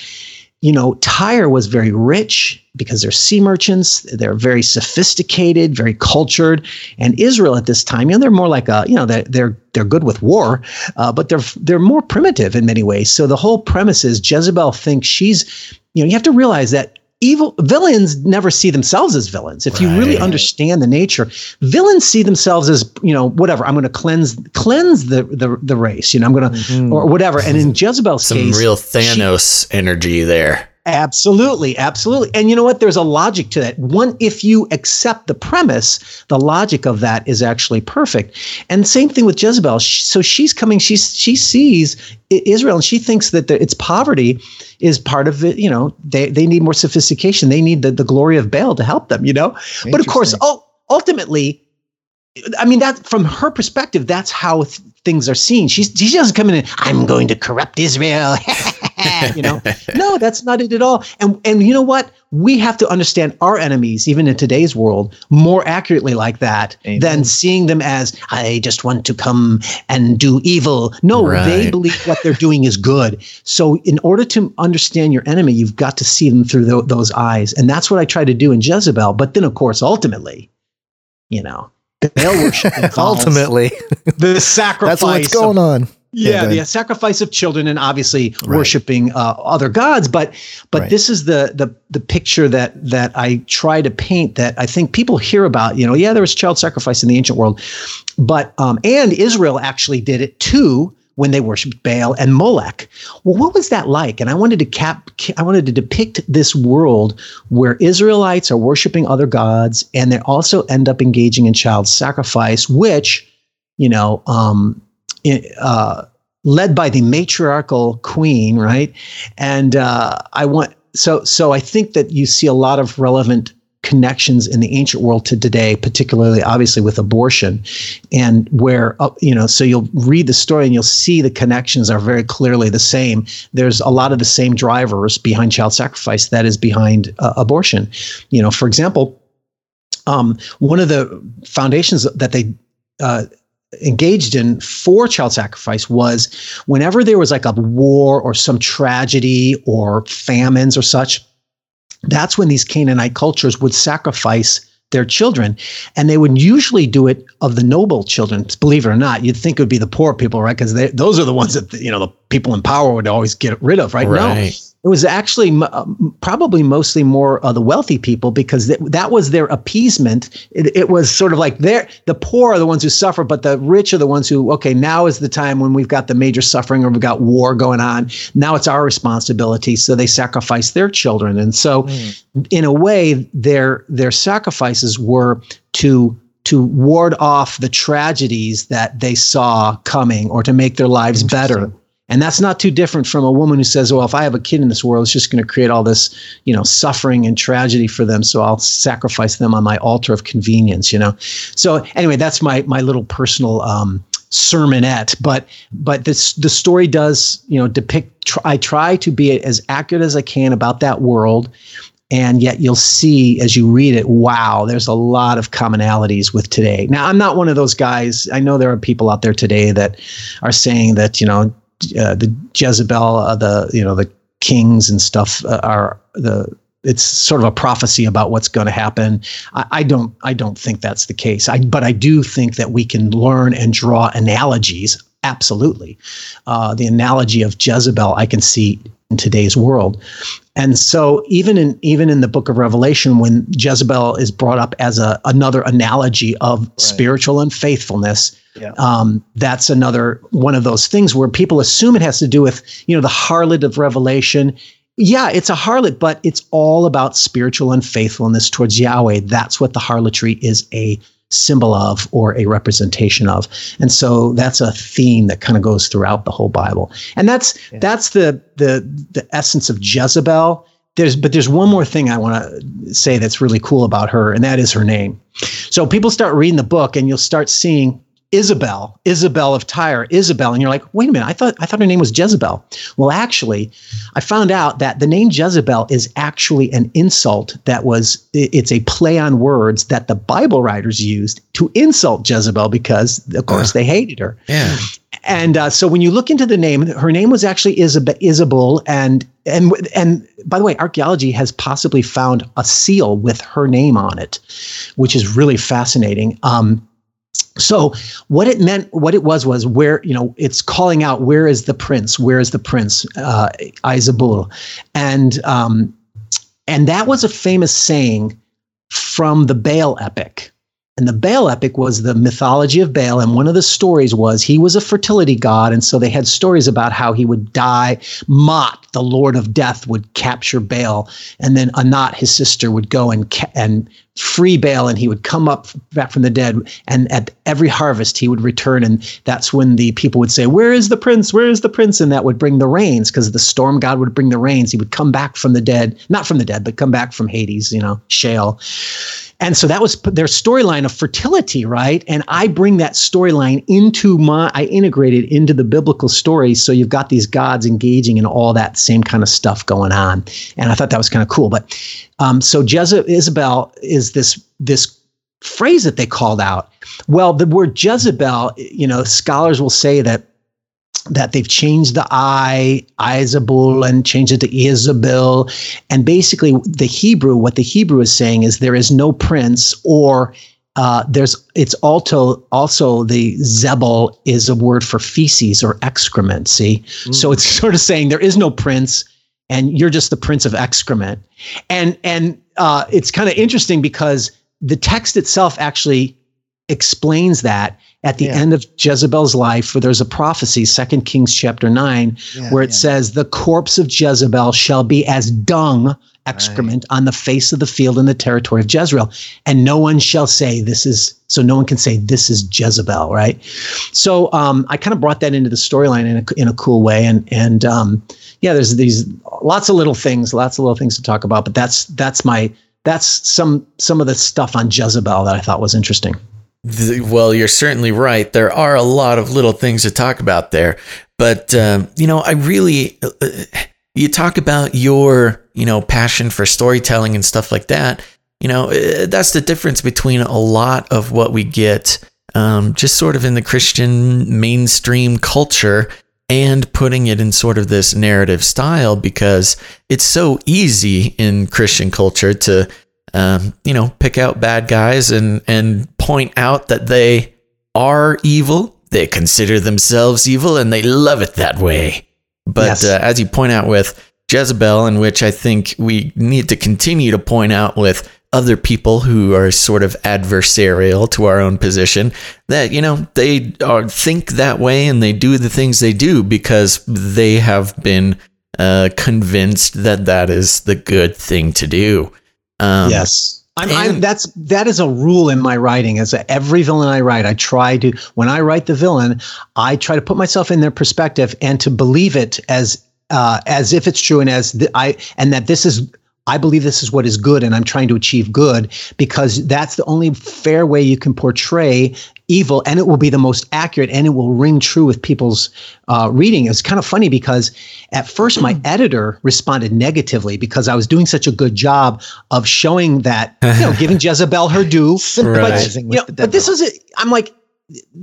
Tyre was very rich because they're sea merchants. They're very sophisticated, very cultured. And Israel at this time, they're more like they're good with war, but they're more primitive in many ways. So the whole premise is Jezebel thinks she's, you have to realize that evil villains never see themselves as villains. If you really understand the nature, villains see themselves as, whatever, I'm going to cleanse the race, I'm going to, or whatever. And in Jezebel's case, some real Thanos energy there. Absolutely. Absolutely. And you know what? There's a logic to that. One, if you accept the premise, the logic of that is actually perfect. And same thing with Jezebel. So she's coming, she sees Israel and she thinks that its poverty is part of it. They need more sophistication. They need the glory of Baal to help them, But of course, ultimately, that from her perspective, that's how things are seen. She doesn't come in and I'm going to corrupt Israel. No, that's not it at all. And you know what? We have to understand our enemies, even in today's world, more accurately like that than seeing them as, I just want to come and do evil. No, They believe what they're doing is good. So in order to understand your enemy, you've got to see them through those eyes. And that's what I try to do in Jezebel. But then, of course, ultimately, Baal worship ultimately the sacrifice. That's what's going on. Yeah, the sacrifice of children and obviously worshiping other gods. But this is the picture that I try to paint that I think people hear about. There was child sacrifice in the ancient world, but and Israel actually did it too when they worshipped Baal and Molech. Well, what was that like? And I wanted to depict this world where Israelites are worshiping other gods and they also end up engaging in child sacrifice, which led by the matriarchal queen, right? And I think that you see a lot of relevant connections in the ancient world to today, particularly obviously with abortion, and where so you'll read the story and you'll see the connections are very clearly the same. There's a lot of the same drivers behind child sacrifice that is behind abortion. For example, one of the foundations that they engaged in for child sacrifice was whenever there was like a war or some tragedy or famines or such, that's when these Canaanite cultures would sacrifice their children. And they would usually do it of the noble children, believe it or not. You'd think it would be the poor people, right? Because those are the ones that, the people in power would always get rid of, right? No. It was actually probably mostly more the wealthy people because that was their appeasement. It was sort of like the poor are the ones who suffer, but the rich are the ones who, okay, now is the time when we've got the major suffering or we've got war going on. Now it's our responsibility. So they sacrifice their children. And so in a way, their sacrifices were to ward off the tragedies that they saw coming or to make their lives better. And that's not too different from a woman who says, well, if I have a kid in this world, it's just going to create all this, suffering and tragedy for them. So I'll sacrifice them on my altar of convenience, So anyway, that's my little personal sermonette. But the story does, depict, I try to be as accurate as I can about that world. And yet you'll see as you read it, wow, there's a lot of commonalities with today. Now, I'm not one of those guys. I know there are people out there today that are saying that, the Jezebel, the kings and stuff it's sort of a prophecy about what's going to happen. I don't think that's the case. But I do think that we can learn and draw analogies. Absolutely. The analogy of Jezebel I can see in today's world. And so even in the book of Revelation, when Jezebel is brought up as another analogy of spiritual unfaithfulness, that's another one of those things where people assume it has to do with, the harlot of Revelation. Yeah, it's a harlot, but it's all about spiritual unfaithfulness towards Yahweh. That's what the harlotry is a symbol of or a representation of. And so that's a theme that kind of goes throughout the whole Bible. And that's the essence of Jezebel. There's one more thing I want to say that's really cool about her, and that is her name. So people start reading the book and you'll start seeing Isabel of Tyre, Isabel. And you're like, wait a minute, I thought her name was Jezebel. Well, actually, I found out that the name Jezebel is actually an insult it's a play on words that the Bible writers used to insult Jezebel because, of course, they hated her. Yeah. And so when you look into the name, her name was actually Isabel. And by the way, archaeology has possibly found a seal with her name on it, which is really fascinating. So what it meant, what it was where, you know, it's calling out, where is the prince, Isabel. And that was a famous saying from the Baal epic. And the Baal epic was the mythology of Baal. And one of the stories was he was a fertility god. And so they had stories about how he would die. Mot, the lord of death, would capture Baal. And then Anat, his sister, would go and free Baal. And he would come up back from the dead. And at every harvest, he would return. And that's when the people would say, where is the prince? Where is the prince? And that would bring the rains, because the storm god would bring the rains. He would come back from the dead. Not from the dead, but come back from Hades, you know, Sheol. And so that was their storyline of fertility, right? And I bring that storyline I integrate it into the biblical story. So you've got these gods engaging in all that same kind of stuff going on. And I thought that was kind of cool. But so Isabel is this phrase that they called out. Well, the word Jezebel, you know, scholars will say that they've changed the Isabel, and changed it to Isabel. And basically what the Hebrew is saying is there is no prince, or it's also the Zebel is a word for feces or excrement, see? Mm. So it's sort of saying there is no prince and you're just the prince of excrement. And it's kind of interesting because the text itself actually explains that at the end of Jezebel's life, for there's a prophecy, 2 Kings chapter 9, where it says, the corpse of Jezebel shall be as dung, excrement, on the face of the field in the territory of Jezreel. And no one can say this is Jezebel, right? So I kind of brought that into the storyline in a cool way. And there's these lots of little things to talk about, but that's some of the stuff on Jezebel that I thought was interesting. Well, you're certainly right. There are a lot of little things to talk about there. But, you know, I really, you talk about your, you know, passion for storytelling and stuff like that. You know, that's the difference between a lot of what we get just sort of in the Christian mainstream culture and putting it in sort of this narrative style, because it's so easy in Christian culture to pick out bad guys and point out that they are evil. They consider themselves evil and they love it that way. But as you point out with Jezebel, in which I think we need to continue to point out with other people who are sort of adversarial to our own position, that, you know, they think that way and they do the things they do because they have been convinced that is the good thing to do. Yes. That is a rule in my writing. As every villain I write, when I write the villain, I try to put myself in their perspective and to believe it as if it's true. And I believe this is what is good, and I'm trying to achieve good, because that's the only fair way you can portray evil, and it will be the most accurate, and it will ring true with people's reading. It's kind of funny because at first my editor responded negatively because I was doing such a good job of showing that, you know, giving Jezebel her due. Sympathizing with the devil. But this was it. I'm like,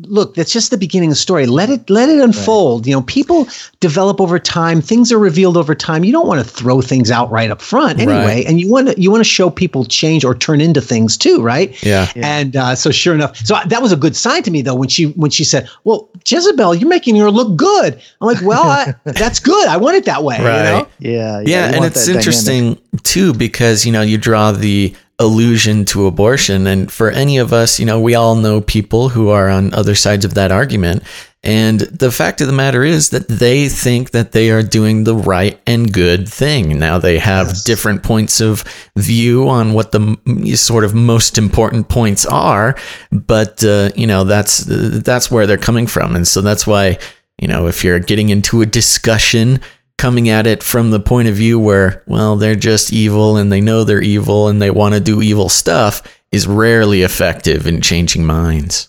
look, that's just the beginning of the story. Let it unfold. Right. You know, people develop over time. Things are revealed over time. You don't want to throw things out right up front anyway. Right. And you want to show people change or turn into things too, right? Yeah. And so sure enough, that was a good sign to me though, when she said, well, Jezebel, you're making her look good. I'm like, well, that's good. I want it that way. Right. You know? Yeah. And it's interesting too, because, you know, you draw the allusion to abortion, and for any of us, you know, we all know people who are on other sides of that argument, and the fact of the matter is that they think that they are doing the right and good thing. Now they have different points of view on what the sort of most important points are, but you know, that's where they're coming from. And so that's why, you know, if you're getting into a discussion, coming at it from the point of view where, well, they're just evil and they know they're evil and they want to do evil stuff, is rarely effective in changing minds.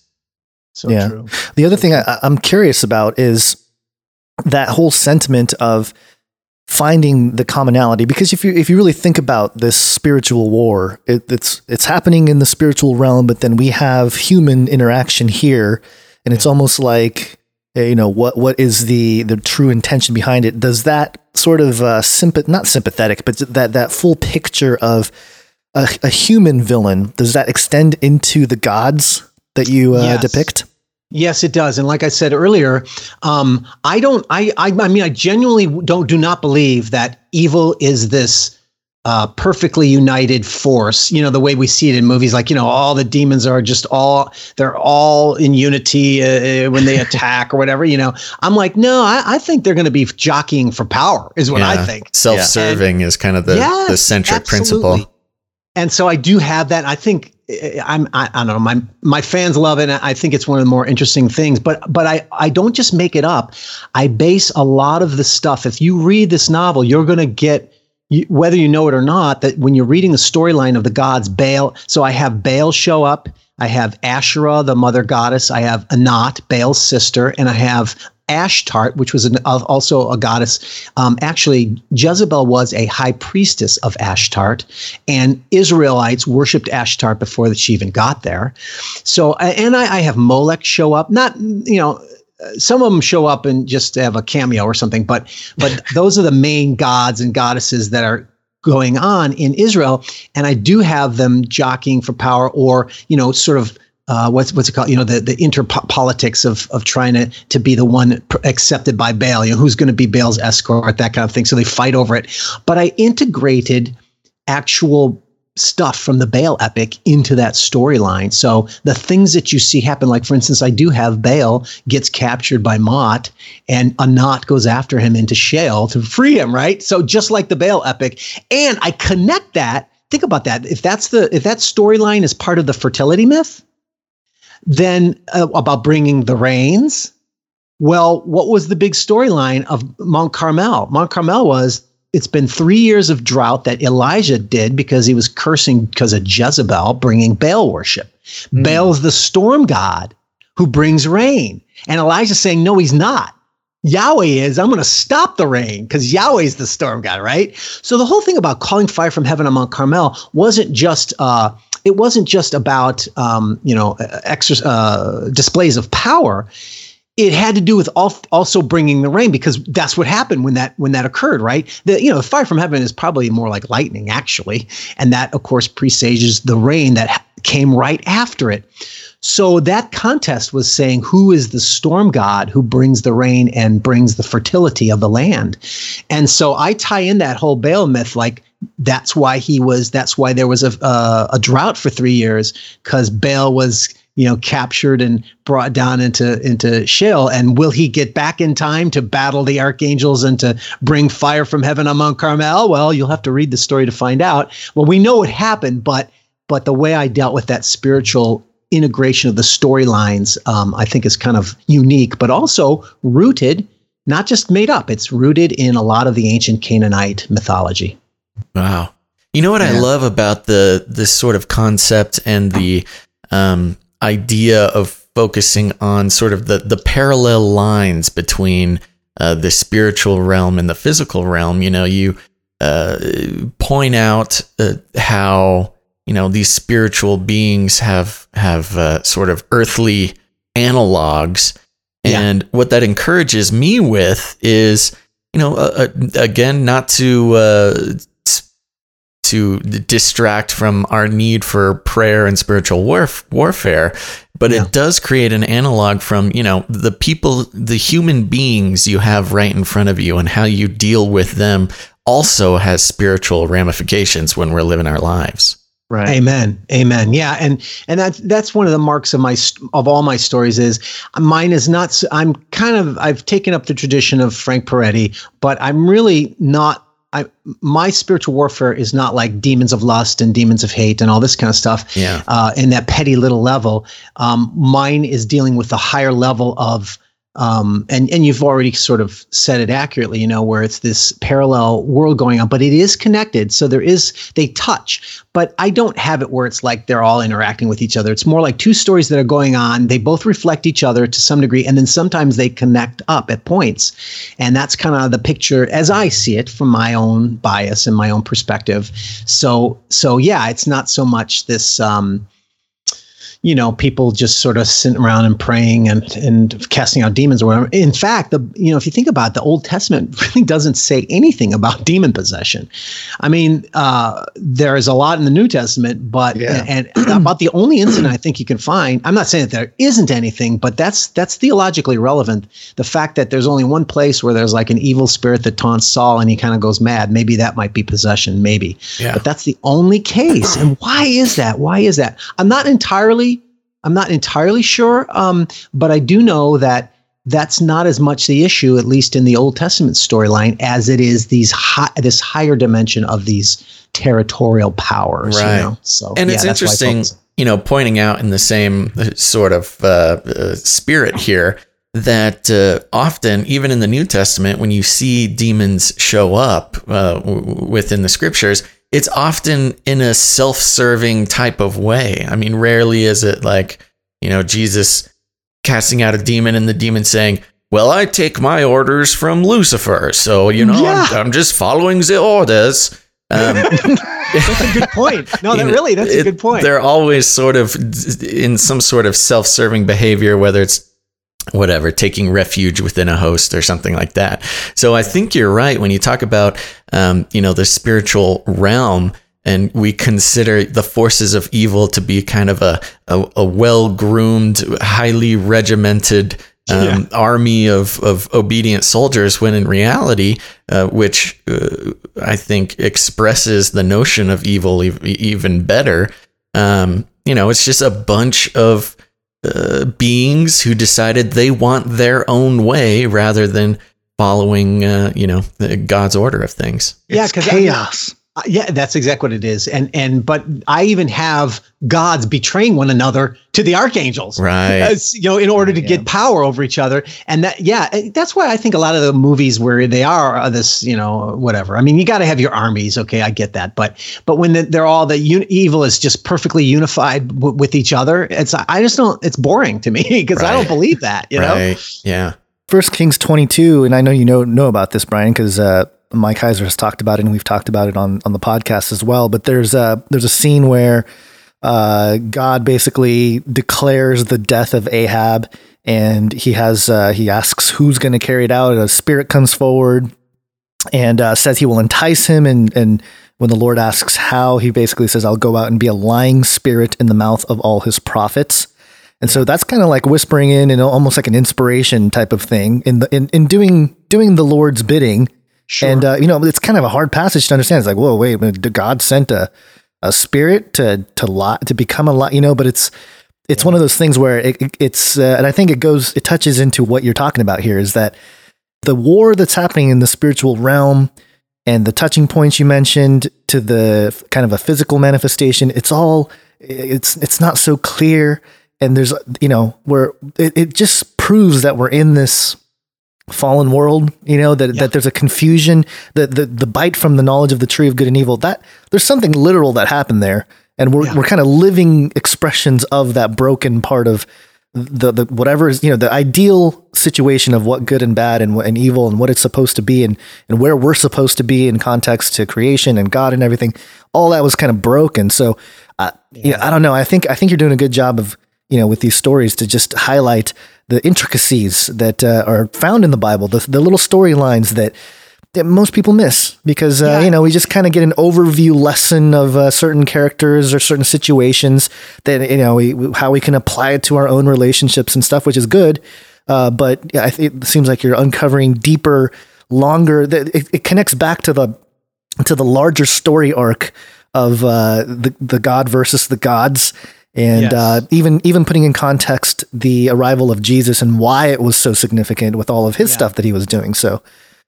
So yeah. True. The other thing I'm curious about is that whole sentiment of finding the commonality, because if you really think about this spiritual war, it's happening in the spiritual realm, but then we have human interaction here, and it's almost like, you know, what is the true intention behind it? Does that sort of not sympathetic, but that full picture of a human villain, does that extend into the gods that you depict? Yes, it does. And like I said earlier, I genuinely do not believe that evil is this perfectly united force. You know, the way we see it in movies, like, you know, all the demons are just they're all in unity when they attack or whatever, you know. I'm like, no, I think they're going to be jockeying for power is what I think. Self-serving is kind of the centric principle. And so I do have that. I think I don't know. My fans love it. And I think it's one of the more interesting things, but I don't just make it up. I base a lot of the stuff. If you read this novel, you're going to get, whether you know it or not, that when you're reading the storyline of the gods, Baal. So I have Baal show up. I have Asherah, the mother goddess. I have Anat, Baal's sister, and I have Ashtart, which was also a goddess. Actually, Jezebel was a high priestess of Ashtart, and Israelites worshipped Ashtart before that she even got there. So, and I have Molech show up. Not, you know, some of them show up and just have a cameo or something, but those are the main gods and goddesses that are going on in Israel. And I do have them jockeying for power, or, you know, sort of, what's it called? You know, the interpolitics of trying to be the one accepted by Baal, you know, who's going to be Baal's escort, that kind of thing. So they fight over it. But I integrated actual stuff from the Baal epic into that storyline. So the things that you see happen, like, for instance, I do have Baal gets captured by Mott, and Anat goes after him into Sheol to free him, right? So just like the Baal epic. And I connect that. Think about that. If that storyline is part of the fertility myth, then about bringing the rains. Well, what was the big storyline of Mount Carmel? Mount Carmel was, it's been 3 years of drought that Elijah did because he was cursing because of Jezebel bringing Baal worship. Mm. Baal's the storm god who brings rain. And Elijah's saying, no, he's not. Yahweh is, I'm going to stop the rain because Yahweh's the storm god, right? So the whole thing about calling fire from heaven on Mount Carmel wasn't just about, displays of power. It had to do with also bringing the rain, because that's what happened when that occurred, right? The fire from heaven is probably more like lightning, actually. And that, of course, presages the rain that came right after it. So that contest was saying, who is the storm god who brings the rain and brings the fertility of the land? And so I tie in that whole Baal myth, like, that's why there was a drought for 3 years, because Baal was, you know, captured and brought down into Sheol. And will he get back in time to battle the archangels and to bring fire from heaven on Mount Carmel? Well, you'll have to read the story to find out. Well, we know it happened, but the way I dealt with that spiritual integration of the storylines, I think is kind of unique, but also rooted, not just made up. It's rooted in a lot of the ancient Canaanite mythology. Wow. You know what I love about this sort of concept and the idea of focusing on sort of the parallel lines between the spiritual realm and the physical realm? You know, you point out how, you know, these spiritual beings have sort of earthly analogs. And what that encourages me with is, you know, again, not to... to distract from our need for prayer and spiritual warfare, but it does create an analog from, you know, the human beings you have right in front of you, and how you deal with them also has spiritual ramifications when we're living our lives. Right. Amen. Yeah. And that's one of the marks of all my stories is mine is not, I've taken up the tradition of Frank Peretti, but I'm really not, my spiritual warfare is not like demons of lust and demons of hate and all this kind of stuff. Yeah. In that petty little level, mine is dealing with the higher level of And you've already sort of said it accurately, you know, where it's this parallel world going on, but it is connected. So there is, they touch, but I don't have it where it's like they're all interacting with each other. It's more like two stories that are going on. They both reflect each other to some degree, and then sometimes they connect up at points. And that's kind of the picture as I see it from my own bias and my own perspective. So yeah, it's not so much this, you know, people just sort of sitting around and praying and casting out demons or whatever. In fact, if you think about it, the Old Testament really doesn't say anything about demon possession. I mean, there is a lot in the New Testament, but and about the only incident I think you can find. I'm not saying that there isn't anything, but that's theologically relevant. The fact that there's only one place where there's like an evil spirit that taunts Saul and he kind of goes mad. Maybe that might be possession, maybe. Yeah. But that's the only case. And why is that? Why is that? I'm not entirely sure, but I do know that that's not as much the issue, at least in the Old Testament storyline, as it is this higher dimension of these territorial powers. Right. You know? So, and it's interesting, you know, pointing out in the same sort of spirit here that often, even in the New Testament, when you see demons show up within the scriptures, it's often in a self-serving type of way. I mean, rarely is it like, you know, Jesus casting out a demon and the demon saying, well, I take my orders from Lucifer. So, you know, I'm just following the orders. That's a good point. No, that's a good point. They're always sort of in some sort of self-serving behavior, whether it's whatever, taking refuge within a host or something like that. So I think you're right when you talk about, you know, the spiritual realm, and we consider the forces of evil to be kind of a well-groomed, highly regimented army of obedient soldiers, when in reality, which I think expresses the notion of evil even better. You know, it's just a bunch of beings who decided they want their own way rather than following, God's order of things. Yeah, because chaos. Yeah, that's exactly what it is. But I even have gods betraying one another to the archangels, right? As, you know, in order to get power over each other. And that's why I think a lot of the movies where they are this, you know, whatever. I mean, you got to have your armies. Okay, I get that. But when they're all the evil is just perfectly unified with each other, it's boring to me because I don't believe that, you know? Yeah. 1 Kings 22. And I know, you know about this, Brian, because, Mike Heiser has talked about it, and we've talked about it on the podcast as well. But there's a scene where God basically declares the death of Ahab, and he asks who's going to carry it out. A spirit comes forward and says he will entice him. And when the Lord asks how, he basically says, I'll go out and be a lying spirit in the mouth of all his prophets. And so that's kind of like whispering in and almost like an inspiration type of thing in doing the Lord's bidding. Sure. And, you know, it's kind of a hard passage to understand. It's like, whoa, wait, God sent a spirit to become a lot, you know, but it's one of those things where it's and I think it touches into what you're talking about here, is that the war that's happening in the spiritual realm and the touching points you mentioned to the kind of a physical manifestation, it's not so clear. And there's, you know, where it just proves that we're in this fallen world, you know, that there's a confusion, the bite from the knowledge of the tree of good and evil, that there's something literal that happened there. And we're kind of living expressions of that broken part of the whatever is, you know, the ideal situation of what good and bad and evil and what it's supposed to be and where we're supposed to be in context to creation and God and everything, all that was kind of broken. So I don't know. I think you're doing a good job of, you know, with these stories to just highlight the intricacies that are found in the Bible, the little storylines that most people miss because, you know, we just kind of get an overview lesson of certain characters or certain situations that, you know, how we can apply it to our own relationships and stuff, which is good. It seems like you're uncovering deeper, longer, it connects back to the larger story arc of the God versus the gods. And even putting in context the arrival of Jesus and why it was so significant with all of his stuff that he was doing. So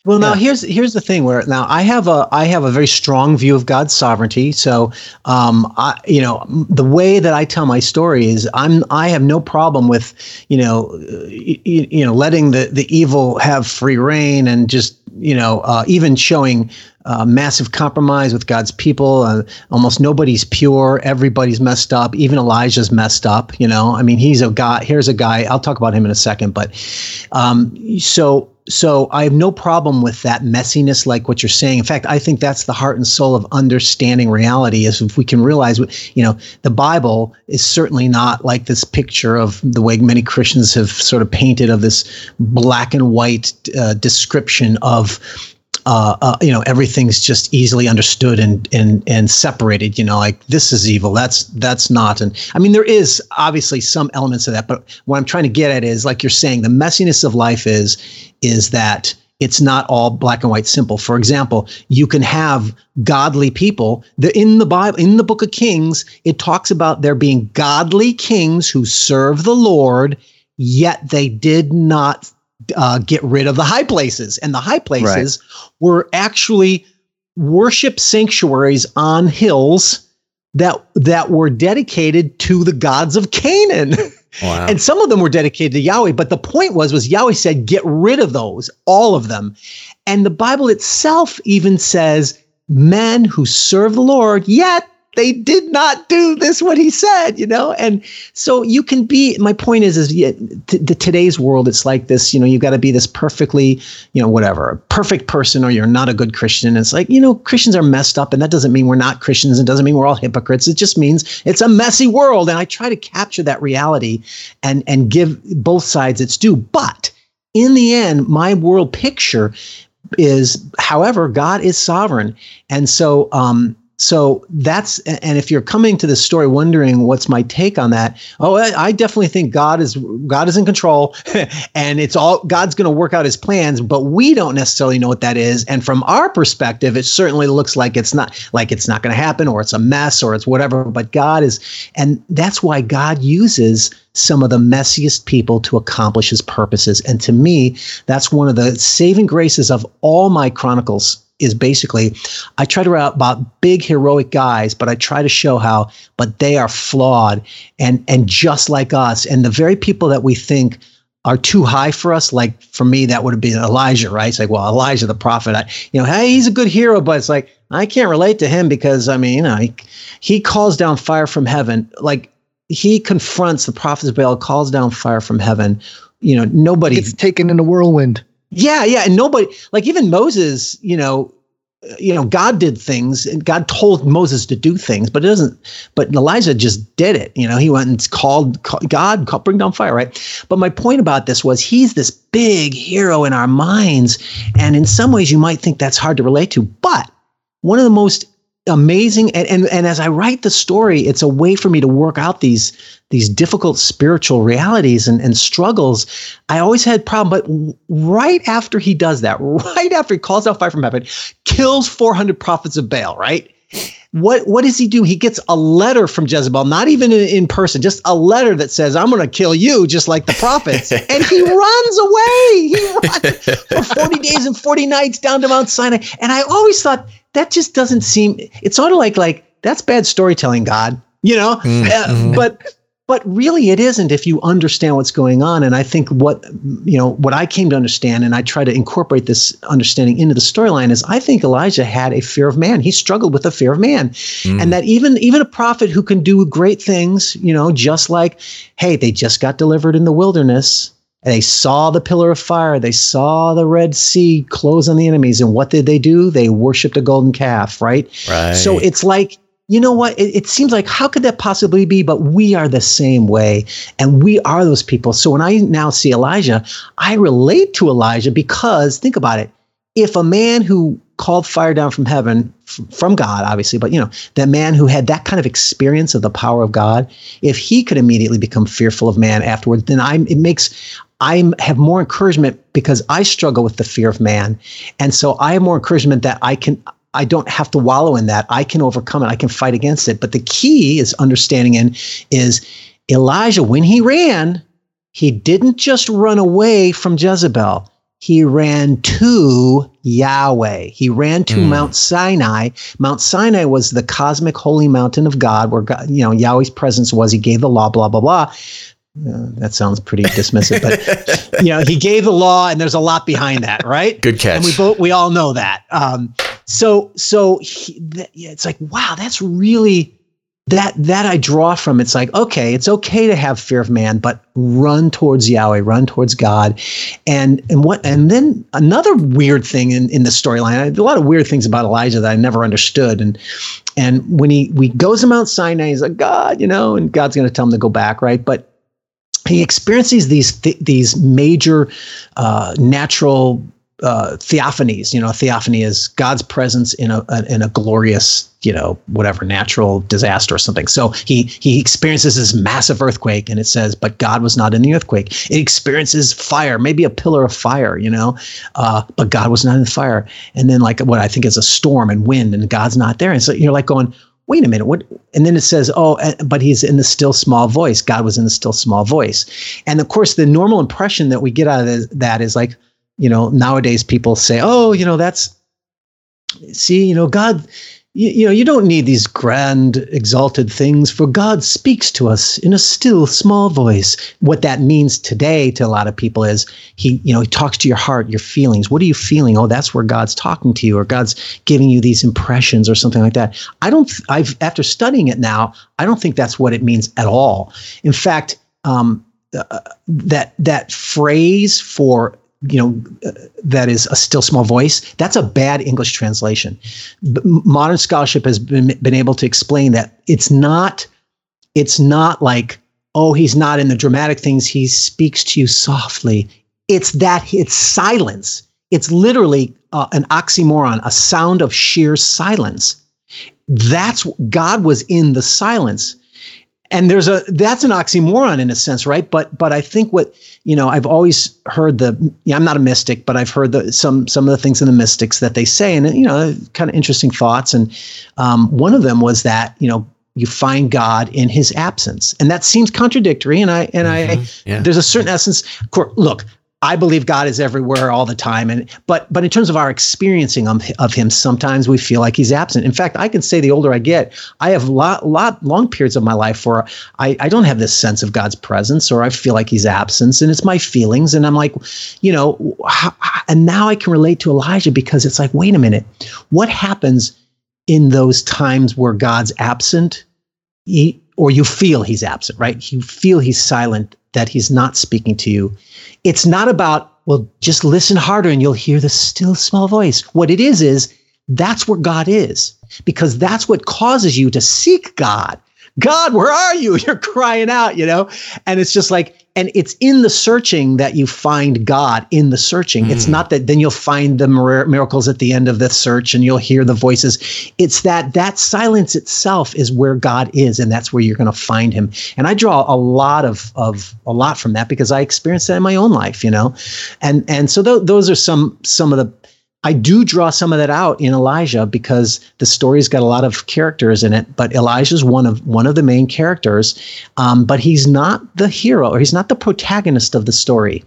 Well, now here's the thing. Where now I have a very strong view of God's sovereignty. So, the way that I tell my story is I have no problem with, letting the evil have free reign and just even showing massive compromise with God's people. Almost nobody's pure. Everybody's messed up. Even Elijah's messed up. I mean, he's a guy. Here's a guy. I'll talk about him in a second. But So I have no problem with that messiness, like what you're saying. In fact, I think that's the heart and soul of understanding reality, is if we can realize, the Bible is certainly not like this picture of the way many Christians have sort of painted of this black and white description of everything's just easily understood and separated, like this is evil, that's not. And I mean, there is obviously some elements of that, but what I'm trying to get at is, like you're saying, the messiness of life is that it's not all black and white simple. For example, you can have godly people. In the Bible, in the book of Kings, it talks about there being godly kings who serve the Lord, yet they did not get rid of the high places, and the high places were actually worship sanctuaries on hills that were dedicated to the gods of Canaan. Wow. And some of them were dedicated to Yahweh, but the point was Yahweh said, get rid of those, all of them. And the Bible itself even says, men who serve the Lord, yet they did not do this, what he said, And so you can be, my point is today's world, it's like this, you've got to be this perfectly, perfect person, or you're not a good Christian. And it's like, Christians are messed up, and that doesn't mean we're not Christians. It doesn't mean we're all hypocrites. It just means it's a messy world. And I try to capture that reality and give both sides its due. But in the end, my world picture is, however, God is sovereign. And so, so that's, and if you're coming to this story wondering what's my take on that, I definitely think God is in control, and it's all, God's going to work out his plans, but we don't necessarily know what that is. And from our perspective, it certainly looks like it's not going to happen, or it's a mess, or it's whatever, but God is, and that's why God uses some of the messiest people to accomplish his purposes. And to me, that's one of the saving graces of all my chronicles, is basically, I try to write about big heroic guys, but I try to show how, but they are flawed and just like us. And the very people that we think are too high for us, like for me, that would have been Elijah, right? It's like, well, Elijah the prophet, he's a good hero, but it's like, I can't relate to him because, he calls down fire from heaven. Like, he confronts the prophets of Baal, calls down fire from heaven. Nobody gets taken in a whirlwind. Yeah. And nobody, like even Moses, God did things, and God told Moses to do things, but Elijah just did it. He went and called God, bring down fire, right? But my point about this was, he's this big hero in our minds. And in some ways you might think that's hard to relate to, but one of the most amazing, and as I write the story, it's a way for me to work out these difficult spiritual realities and struggles. I always had problem, but right after he does that, right after he calls out fire from heaven, kills 400 prophets of Baal, right? What does he do? He gets a letter from Jezebel, not even in person, just a letter that says, I'm going to kill you just like the prophets. And he runs away. He runs for 40 days and 40 nights down to Mount Sinai. And I always thought, that just doesn't seem, it's sort of like that's bad storytelling, God, Mm-hmm. But really it isn't, if you understand what's going on. And I think what I came to understand, and I try to incorporate this understanding into the storyline, is I think Elijah had a fear of man. He struggled with a fear of man. Mm. And that even a prophet who can do great things, just like, hey, they just got delivered in the wilderness. They saw the pillar of fire. They saw the Red Sea close on the enemies. And what did they do? They worshiped a golden calf, right? Right. So it's like, you know what? It seems like, how could that possibly be? But we are the same way, and we are those people. So when I now see Elijah, I relate to Elijah because, think about it, if a man who called fire down from heaven, from God, obviously, but that man who had that kind of experience of the power of God, if he could immediately become fearful of man afterwards, then I have more encouragement, because I struggle with the fear of man. And so I have more encouragement that I don't have to wallow in that. I can overcome it. I can fight against it. But the key is understanding is Elijah, when he ran, he didn't just run away from Jezebel. he ran to Yahweh. He ran to Mount Sinai. Mount Sinai was the cosmic holy mountain of God, where God, you know, Yahweh's presence was. He gave the law, blah, blah, blah. That sounds pretty dismissive, but you know, he gave the law, and there's a lot behind that, right? Good catch. And we all know that. It's like, wow, that's really that I draw from. It's like, okay, it's okay to have fear of man, but run towards Yahweh, run towards God, and then another weird thing in the storyline. A lot of weird things about Elijah that I never understood. And when he goes to Mount Sinai, he's like, God, you know, and God's going to tell him to go back, right? But he experiences these major natural theophanies. You know, a theophany is God's presence in a glorious, you know, whatever, natural disaster or something. So he experiences this massive earthquake, and it says, but God was not in the earthquake. It experiences fire, maybe a pillar of fire, you know, but God was not in the fire. And then like what I think is a storm and wind, and God's not there. And so you're like going, wait a minute, what? And then it says, oh, but he's in the still small voice. God was in the still small voice. And of course, the normal impression that we get out of that is like, you know, nowadays people say, oh, you know, God, you know, you don't need these grand exalted things, for God speaks to us in a still small voice. What that means today to a lot of people is he talks to your heart, your feelings. What are you feeling? Oh, that's where God's talking to you, or God's giving you these impressions or something like that. After studying it now, I don't think that's what it means at all. In fact, that phrase for, you know, that is a still small voice, that's a bad English translation. Modern scholarship has been able to explain that it's not like, oh, he's not in the dramatic things. He speaks to you softly. It's silence. It's literally an oxymoron, a sound of sheer silence. That's God was in the silence. And that's an oxymoron in a sense, right? But I think what, you know, I've always heard I'm not a mystic, but I've heard some of the things in the mystics that they say, and, you know, kind of interesting thoughts. And one of them was that, you know, you find God in his absence, and that seems contradictory. And there's a certain essence. Look, I believe God is everywhere all the time, but in terms of our experiencing of him, sometimes we feel like he's absent. In fact, I can say the older I get, I have long periods of my life where I don't have this sense of God's presence, or I feel like he's absent, and it's my feelings. And I'm like, you know, and now I can relate to Elijah, because it's like, wait a minute, what happens in those times where God's absent, or you feel he's absent, right? You feel he's silent, that he's not speaking to you. It's not about, well, just listen harder and you'll hear the still small voice. What it is that's where God is, because that's what causes you to seek God. God, where are you? You're crying out, you know? And it's just like, and it's in the searching that you find God, in the searching. Mm. It's not that then you'll find the miracles at the end of the search and you'll hear the voices. It's that silence itself is where God is, and that's where you're going to find him. And I draw a lot from that, because I experienced that in my own life, you know? And so those are some of the, I do draw some of that out in Elijah, because the story's got a lot of characters in it, but Elijah's one of the main characters, but he's not the hero, or he's not the protagonist of the story.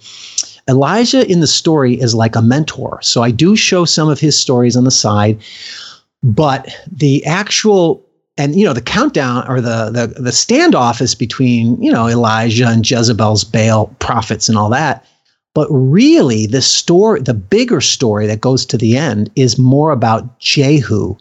Elijah in the story is like a mentor. So I do show some of his stories on the side, but the actual, and, you know, the countdown, or the standoff is between, you know, Elijah and Jezebel's Baal prophets and all that. But really, the bigger story that goes to the end is more about Jehu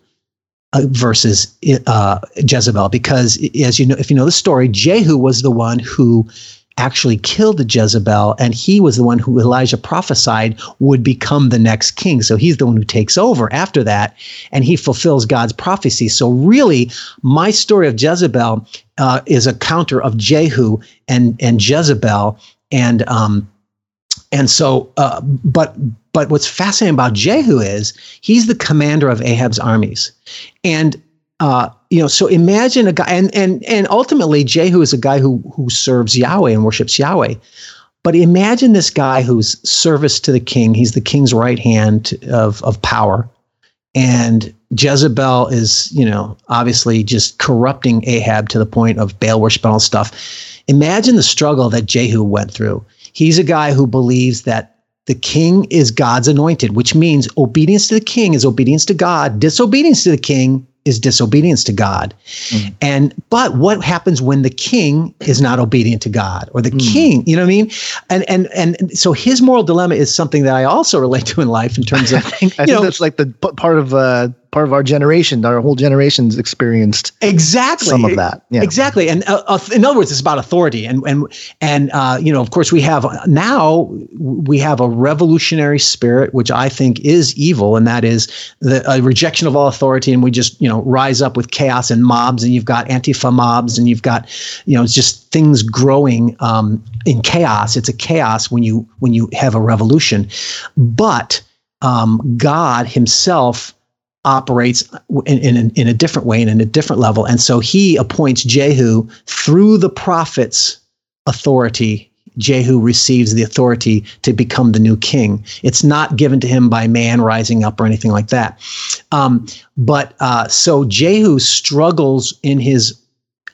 versus Jezebel. Because, as you know, if you know the story, Jehu was the one who actually killed Jezebel, and he was the one who Elijah prophesied would become the next king. So he's the one who takes over after that, and he fulfills God's prophecy. So really, my story of Jezebel is a counter of Jehu and Jezebel, And so, but what's fascinating about Jehu is he's the commander of Ahab's armies. And, you know, so imagine a guy, and ultimately Jehu is a guy who serves Yahweh and worships Yahweh. But imagine this guy who's service to the king. He's the king's right hand of power. And Jezebel is, you know, obviously just corrupting Ahab to the point of Baal worship and all stuff. Imagine the struggle that Jehu went through. He's a guy who believes that The king is God's anointed, which means obedience to the king is obedience to God. Disobedience to the king is disobedience to God. Mm. But what happens when the king is not obedient to God, or the king, you know what I mean? And so his moral dilemma is something that I also relate to in life in terms of, I think that's like the part of our generation, our whole generation's experienced some of that. Yeah. Exactly. And in other words, it's about authority. And you know, of course we have a revolutionary spirit, which I think is evil. And that is a rejection of all authority. And we just, rise up with chaos and mobs, and you've got Antifa mobs, and you've got, just things growing in chaos. It's a chaos when you have a revolution, but God himself operates in a different way and in a different level. And so he appoints Jehu through the prophet's authority. Jehu receives the authority to become the new king. It's not given to him by man rising up or anything like that. So Jehu struggles in his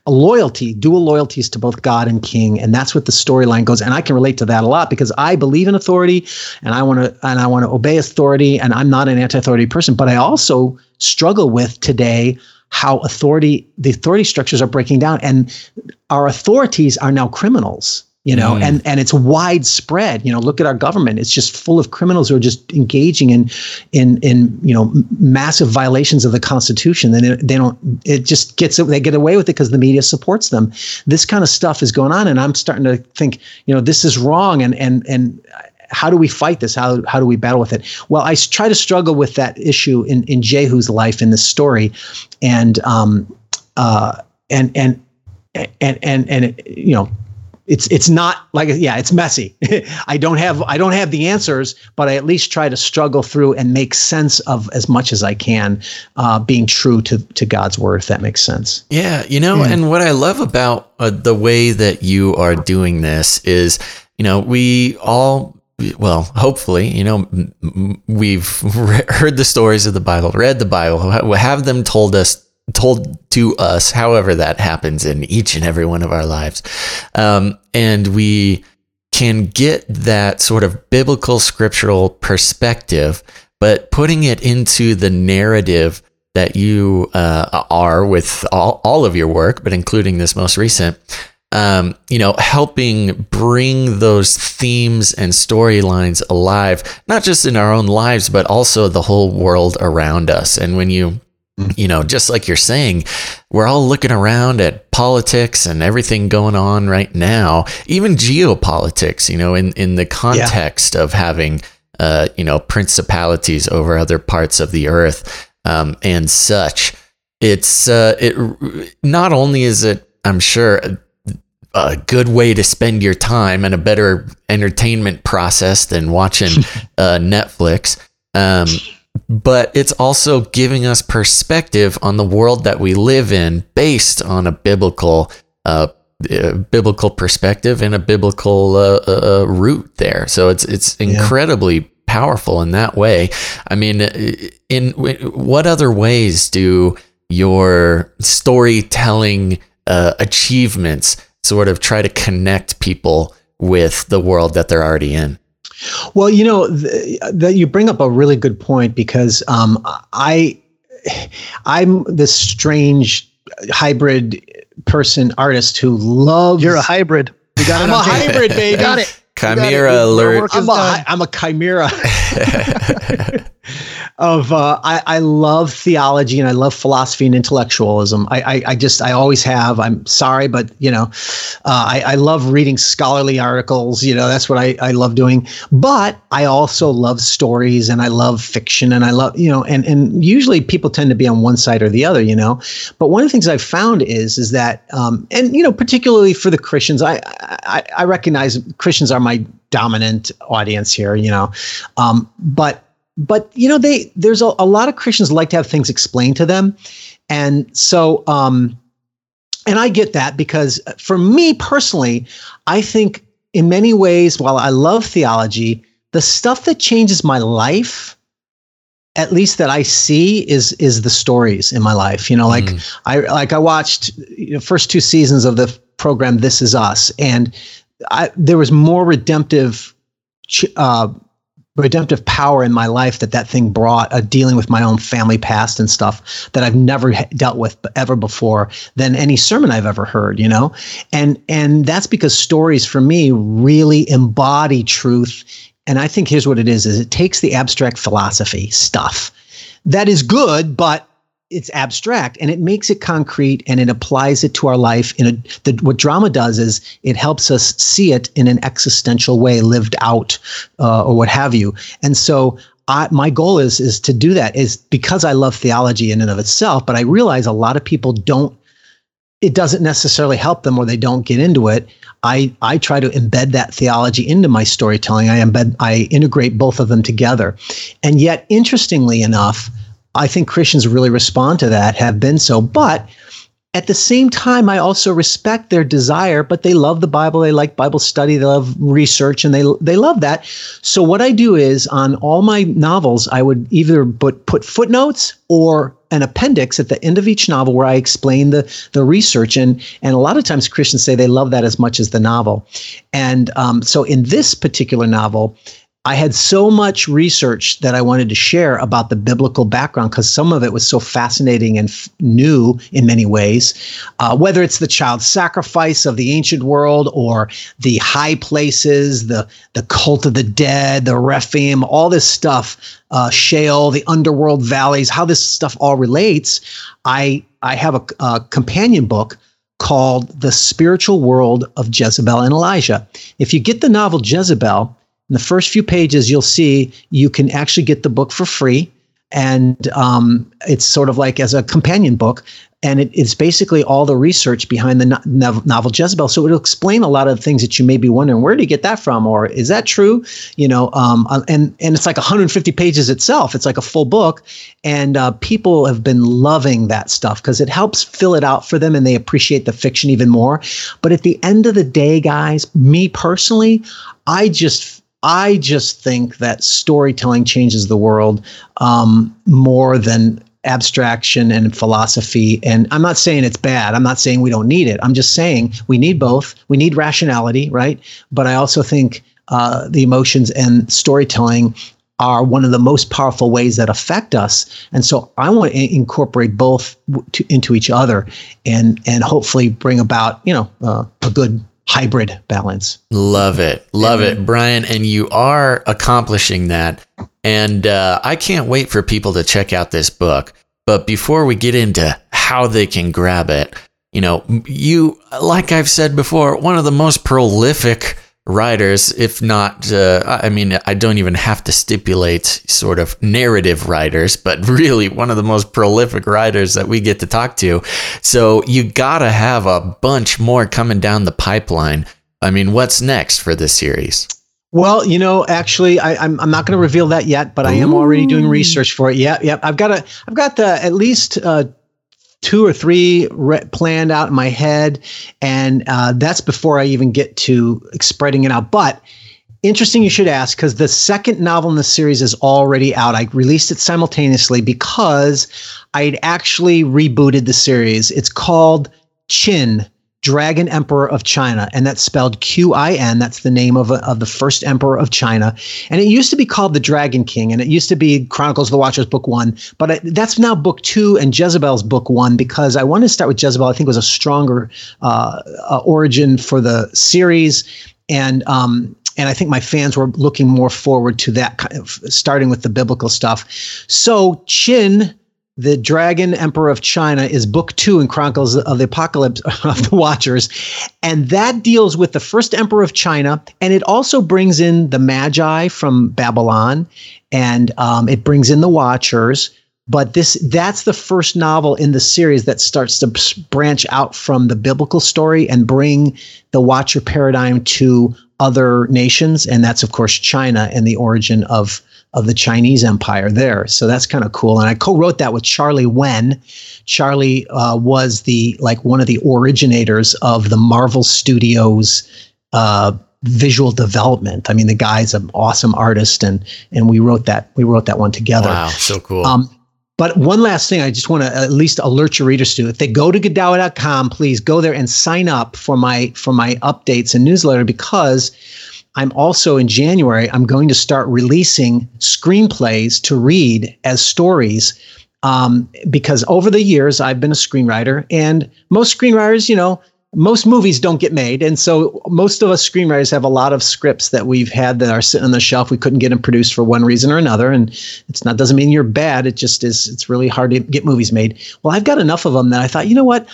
loyalty, dual loyalties to both God and king. And that's what the storyline goes. And I can relate to that a lot because I believe in authority and I want to obey authority, and I'm not an anti-authority person, but I also struggle with today how the authority structures are breaking down, and our authorities are now criminals, and it's widespread. Look at our government. It's just full of criminals who are just engaging in massive violations of the Constitution. And they get away with it because the media supports them. This kind of stuff is going on. And I'm starting to think, this is wrong. And how do we fight this? How do we battle with it? Well, I try to struggle with that issue in Jehu's life in this story. And it's not like, it's messy. I don't have the answers, but I at least try to struggle through and make sense of as much as I can, being true to God's word, if that makes sense. Yeah. And what I love about the way that you are doing this is, we all, well, hopefully, we've heard the stories of the Bible, read the Bible, have them told to us, however that happens in each and every one of our lives. And we can get that sort of biblical scriptural perspective, but putting it into the narrative that you are with all of your work, but including this most recent, helping bring those themes and storylines alive, not just in our own lives, but also the whole world around us. And when just like you're saying, we're all looking around at politics and everything going on right now, even geopolitics, in the context of having, principalities over other parts of the earth, and such. It's, it not only is it, I'm sure, a good way to spend your time and a better entertainment process than watching Netflix, but it's also giving us perspective on the world that we live in based on a biblical perspective and a biblical root there. So it's incredibly powerful in that way. I mean, in what other ways do your storytelling achievements sort of try to connect people with the world that they're already in? Well, you bring up a really good point because I'm this strange hybrid artist who loves. You're a hybrid. You got it. I'm a hybrid, baby. Got it. Chimera alert. I'm a chimera of I love theology, and I love philosophy and intellectualism. I always have. I'm sorry, but I love reading scholarly articles. That's what I love doing. But I also love stories, and I love fiction, and I love and usually people tend to be on one side or the other. But one of the things I've found is that particularly for the Christians, I recognize Christians are my dominant audience here. But there's a lot of Christians like to have things explained to them. And so, and I get that because for me personally, I think in many ways, while I love theology, the stuff that changes my life, at least that I see, is the stories in my life. I watched first two seasons of the program, This Is Us. And there was more redemptive, redemptive power in my life that thing brought, dealing with my own family past and stuff that I've never dealt with ever before than any sermon I've ever heard, you know? And that's because stories for me really embody truth. And I think here's what it is it takes the abstract philosophy stuff that is good, but it's abstract, and it makes it concrete, and it applies it to our life. What drama does is it helps us see it in an existential way, lived out, or what have you. And so my goal is to do that, is because I love theology in and of itself, but I realize a lot of people don't. It doesn't necessarily help them, or they don't get into it. I try to embed that theology into my storytelling. I integrate both of them together, and yet, interestingly enough, I think Christians really respond to that, have been so. But at the same time, I also respect their desire, but they love the Bible. They like Bible study. They love research, and they love that. So what I do is on all my novels, I would either put footnotes or an appendix at the end of each novel where I explain the research. And a lot of times Christians say they love that as much as the novel. And so in this particular novel, I had so much research that I wanted to share about the biblical background, because some of it was so fascinating and new in many ways, whether it's the child sacrifice of the ancient world or the high places, the cult of the dead, the Rephaim, all this stuff, Sheol, the underworld valleys, how this stuff all relates. I have a companion book called The Spiritual World of Jezebel and Elijah. If you get the novel Jezebel, in the first few pages, you'll see you can actually get the book for free, and it's sort of like as a companion book, and it's basically all the research behind the novel Jezebel. So it'll explain a lot of things that you may be wondering, where did you get that from, or is that true? You know, and it's like 150 pages itself. It's like a full book, and people have been loving that stuff because it helps fill it out for them, and they appreciate the fiction even more. But at the end of the day, guys, me personally, I just think that storytelling changes the world more than abstraction and philosophy. And I'm not saying it's bad. I'm not saying we don't need it. I'm just saying we need both. We need rationality, right? But I also think the emotions and storytelling are one of the most powerful ways that affect us. And so I want to incorporate both into each other and hopefully bring about, you know, a good hybrid balance. Love it, Brian. And you are accomplishing that. And I can't wait for people to check out this book. But before we get into how they can grab it, you know, you, like I've said before, one of the most prolific writers, if not, I mean, I don't even have to stipulate sort of narrative writers, but really one of the most prolific writers that we get to talk to. So you gotta have a bunch more coming down the pipeline. I mean, what's next for this series? Well, you know, actually, I'm not going to reveal that yet, but I am already doing research for it. Yeah. I've got at least 2 or 3 planned out in my head, and that's before I even get to spreading it out. But interesting you should ask, because the second novel in the series is already out. I released it simultaneously because I'd actually rebooted the series. It's called Qin, Dragon Emperor of China, and that's spelled Qin. That's the name of the first emperor of China, and it used to be called the Dragon King, and it used to be Chronicles of the Watchers Book 1, but that's now Book 2 and Jezebel's Book 1, because I wanted to start with Jezebel. I think it was a stronger origin for the series, and I think my fans were looking more forward to that kind of starting with the biblical stuff. So Qin, the Dragon Emperor of China, is Book 2 in Chronicles of the Apocalypse of the Watchers. And that deals with the first emperor of China. And it also brings in the Magi from Babylon, and it brings in the Watchers. But that's the first novel in the series that starts to branch out from the biblical story and bring the Watcher paradigm to other nations. And that's, of course, China and the origin of the Chinese Empire there. So that's kind of cool. And I co-wrote that with Charlie Wen. Charlie was one of the originators of the Marvel Studios visual development. I mean, the guy's an awesome artist, and we wrote that one together. Wow, so cool. But one last thing I just want to at least alert your readers to. If they go to Godawa.com, please go there and sign up for my updates and newsletter, because I'm also, in January, I'm going to start releasing screenplays to read as stories, because over the years I've been a screenwriter, and most screenwriters, you know, most movies don't get made. And so most of us screenwriters have a lot of scripts that we've had that are sitting on the shelf. We couldn't get them produced for one reason or another. And it's not, doesn't mean you're bad. It just is, it's really hard to get movies made. Well, I've got enough of them that I thought, you know what?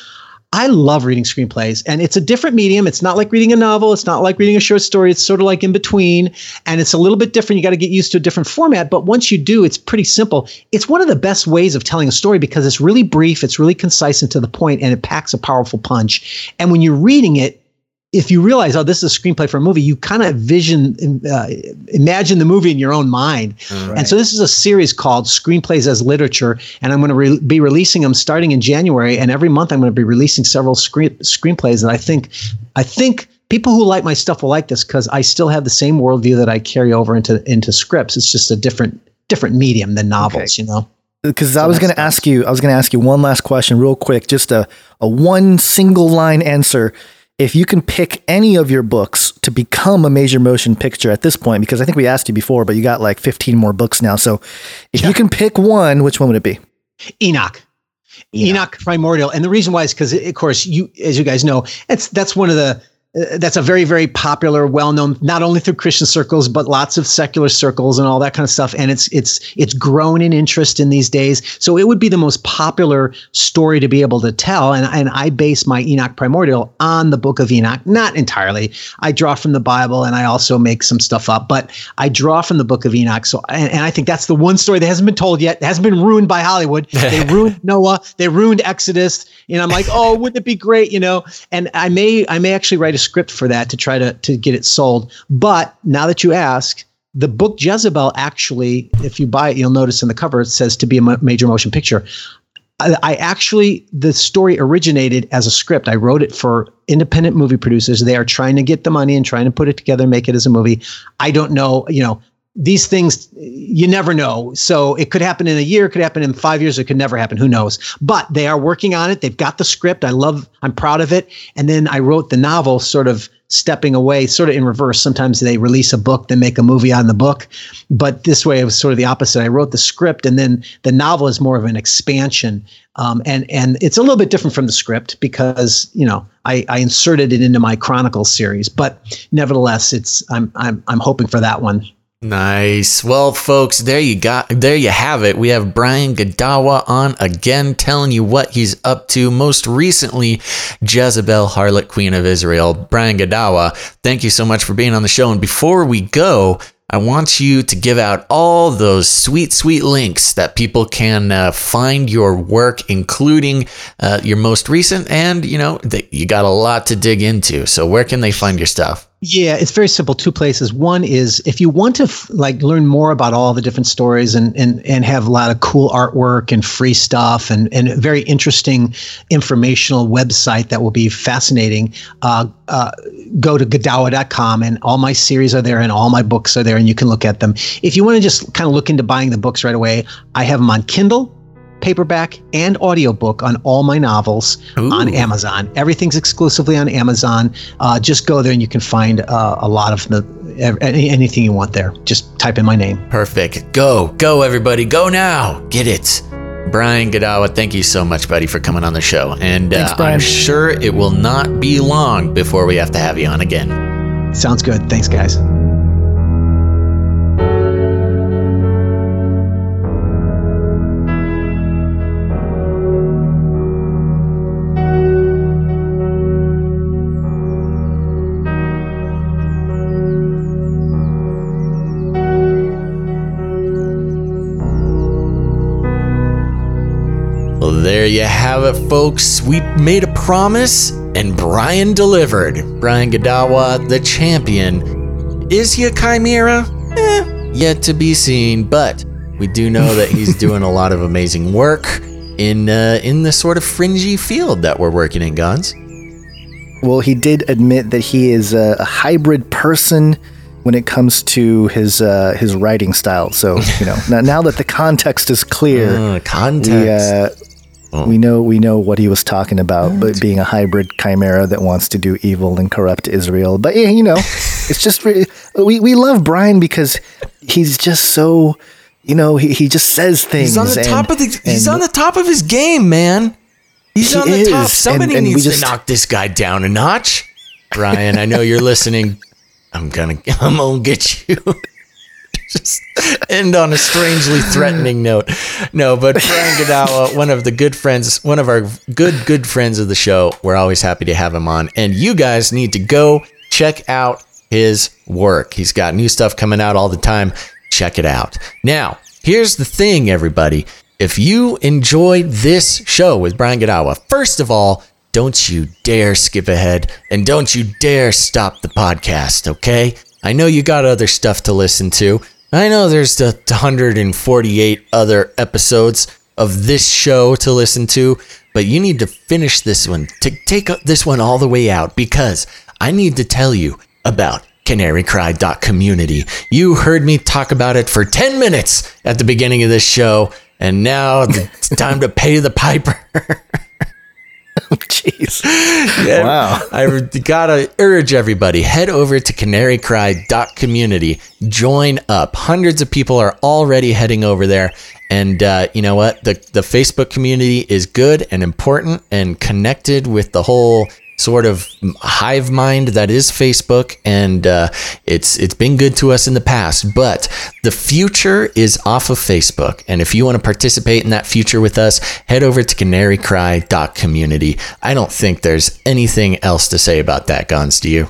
I love reading screenplays, and it's a different medium. It's not like reading a novel. It's not like reading a short story. It's sort of like in between, and it's a little bit different. You got to get used to a different format, but once you do, it's pretty simple. It's one of the best ways of telling a story because it's really brief, it's really concise and to the point, and it packs a powerful punch. And when you're reading it, if you realize, oh, this is a screenplay for a movie, you kind of imagine the movie in your own mind. Right. And so this is a series called Screenplays as Literature, and I'm going to be releasing them starting in January. And every month I'm going to be releasing several screenplays that I think people who like my stuff will like this because I still have the same worldview that I carry over into scripts. It's just a different medium than novels, okay. You know. Because I was going to ask you one last question real quick, just a one single line answer. If you can pick any of your books to become a major motion picture at this point, because I think we asked you before, but you got like 15 more books now. So if you can pick one, which one would it be? Enoch Primordial. And the reason why is because, of course, as you guys know, that's one of the, that's a very, very popular, well-known, not only through Christian circles, but lots of secular circles and all that kind of stuff. And it's grown in interest in these days. So it would be the most popular story to be able to tell. And I base my Enoch Primordial on the Book of Enoch, not entirely. I draw from the Bible and I also make some stuff up, but I draw from the Book of Enoch. So, and I think that's the one story that hasn't been told yet. It hasn't been ruined by Hollywood. They ruined Noah. They ruined Exodus. And I'm like, oh, wouldn't it be great? You know, and I may actually write a script for that to try to get it sold. But now that you ask, the book Jezebel, actually, if you buy it, you'll notice in the cover, it says to be a major motion picture. The story originated as a script. I wrote it for independent movie producers. They are trying to get the money and trying to put it together and make it as a movie. I don't know, you know, these things, you never know. So it could happen in a year, it could happen in 5 years, it could never happen. Who knows? But they are working on it. They've got the script. I'm proud of it. And then I wrote the novel sort of stepping away, sort of in reverse. Sometimes they release a book, then make a movie on the book. But this way, it was sort of the opposite. I wrote the script, and then the novel is more of an expansion. And it's a little bit different from the script because, you know, I inserted it into my Chronicles series. But nevertheless, I'm hoping for that one. Nice. Well, folks, there you have it. We have Brian Godawa on again, telling you what he's up to. Most recently, Jezebel, Harlot Queen of Israel. Brian Godawa, thank you so much for being on the show. And before we go, I want you to give out all those sweet, sweet links that people can find your work, including your most recent. And, you know, you got a lot to dig into. So where can they find your stuff? Yeah, it's very simple. Two places. One is if you want to learn more about all the different stories and have a lot of cool artwork and free stuff and a very interesting informational website that will be fascinating, go to Godawa.com, and all my series are there and all my books are there and you can look at them. If you want to just kind of look into buying the books right away, I have them on Kindle, paperback, and audiobook on all my novels. Ooh. On Amazon. Everything's exclusively on Amazon. Just go there and you can find a lot of anything you want there. Just type in my name. Perfect. Go everybody. Go now. Get it. Brian Godawa, thank you so much, buddy, for coming on the show. And thanks, I'm sure it will not be long before we have to have you on again. Sounds good. Thanks, guys. There you have it, folks. We made a promise and Brian delivered. Brian Godawa, the champion. Is he a chimera? Yet to be seen, but we do know that he's doing a lot of amazing work in the sort of fringy field that we're working in, Guns. Well, he did admit that he is a hybrid person when it comes to his writing style. So, you know, now that the context is clear, we know what he was talking about, but being a hybrid chimera that wants to do evil and corrupt Israel. But, yeah, you know, It's just, we love Brian because he's just so, you know, he just says things. He's on the top of he's on the top of his game, man. He's on the top. Somebody needs to knock this guy down a notch. Brian, I know you're listening. I'm gonna get you. Just end on a strangely threatening note. No, but Brian Godawa, one of our good friends of the show. We're always happy to have him on. And you guys need to go check out his work. He's got new stuff coming out all the time. Check it out. Now, here's the thing, everybody. If you enjoyed this show with Brian Godawa, first of all, don't you dare skip ahead and don't you dare stop the podcast, okay? I know you got other stuff to listen to. I know there's the 148 other episodes of this show to listen to, but you need to finish this one. Take this one all the way out because I need to tell you about CanaryCry.community. You heard me talk about it for 10 minutes at the beginning of this show, and now it's time to pay the piper. Jeez. Yeah, wow. I gotta urge everybody, head over to canarycry.community. Join up. Hundreds of people are already heading over there. And you know what? The Facebook community is good and important and connected with the whole sort of hive mind that is Facebook. And it's been good to us in the past, but the future is off of Facebook. And if you want to participate in that future with us, head over to canarycry.community. I don't think there's anything else to say about that, Gons. Do you?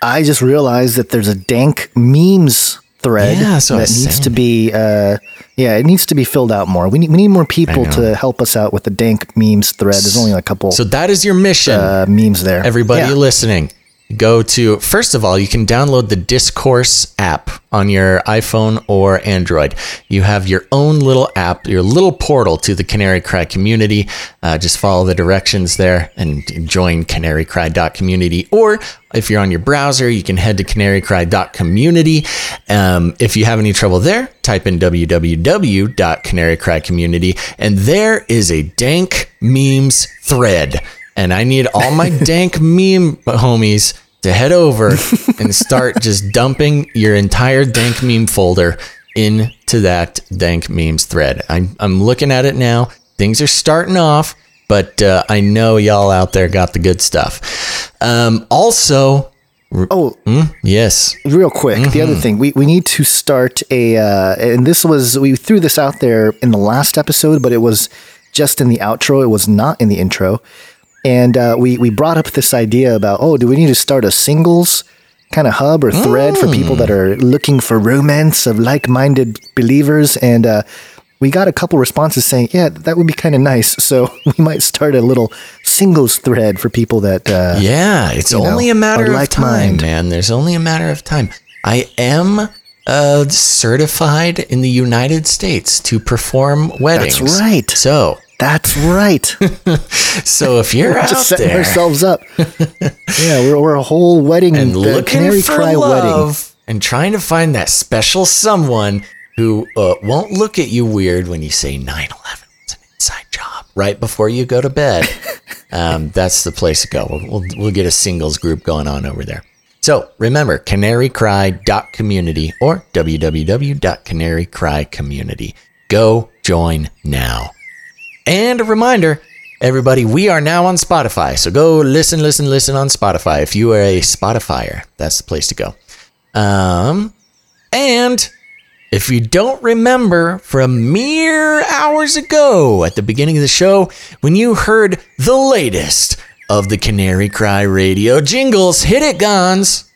I just realized that there's a dank memes thread that needs to be it needs to be filled out more. We need more people to help us out with the dank memes thread. There's only a couple. So that is your mission, memes there. Everybody listening, go to, first of all, you can download the Discourse app on your iPhone or Android. You have your own little app, your little portal to the Canary Cry community. Just follow the directions there and join canarycry.community. Or if you're on your browser, you can head to canarycry.community. If you have any trouble there, type in www.canarycrycommunity, and there is a dank memes thread. And I need all my dank meme homies to head over and start just dumping your entire dank meme folder into that dank memes thread. I'm looking at it now. Things are starting off, but I know y'all out there got the good stuff. Also, yes. Real quick, the other thing, we need to start a, and this was, we threw this out there in the last episode, but it was just in the outro. It was not in the intro. And we brought up this idea about, do we need to start a singles kind of hub or thread for people that are looking for romance of like-minded believers? And we got a couple responses saying, yeah, that would be kind of nice. So we might start a little singles thread for people that it's only a matter of time, man. There's only a matter of time. I am certified in the United States to perform weddings. That's right. So... That's right. So if you're out just setting ourselves up, we're a whole wedding and looking Canary for Cry love wedding. And trying to find that special someone who won't look at you weird when you say 9/11 was an inside job right before you go to bed. That's the place to go. We'll get a singles group going on over there. So remember, canarycry.community or www.canarycrycommunity. Go join now. And a reminder, everybody, we are now on Spotify. So go listen on Spotify. If you are a Spotifyer, that's the place to go. And if you don't remember from mere hours ago at the beginning of the show, when you heard the latest of the Canary Cry Radio jingles, hit it, Gons.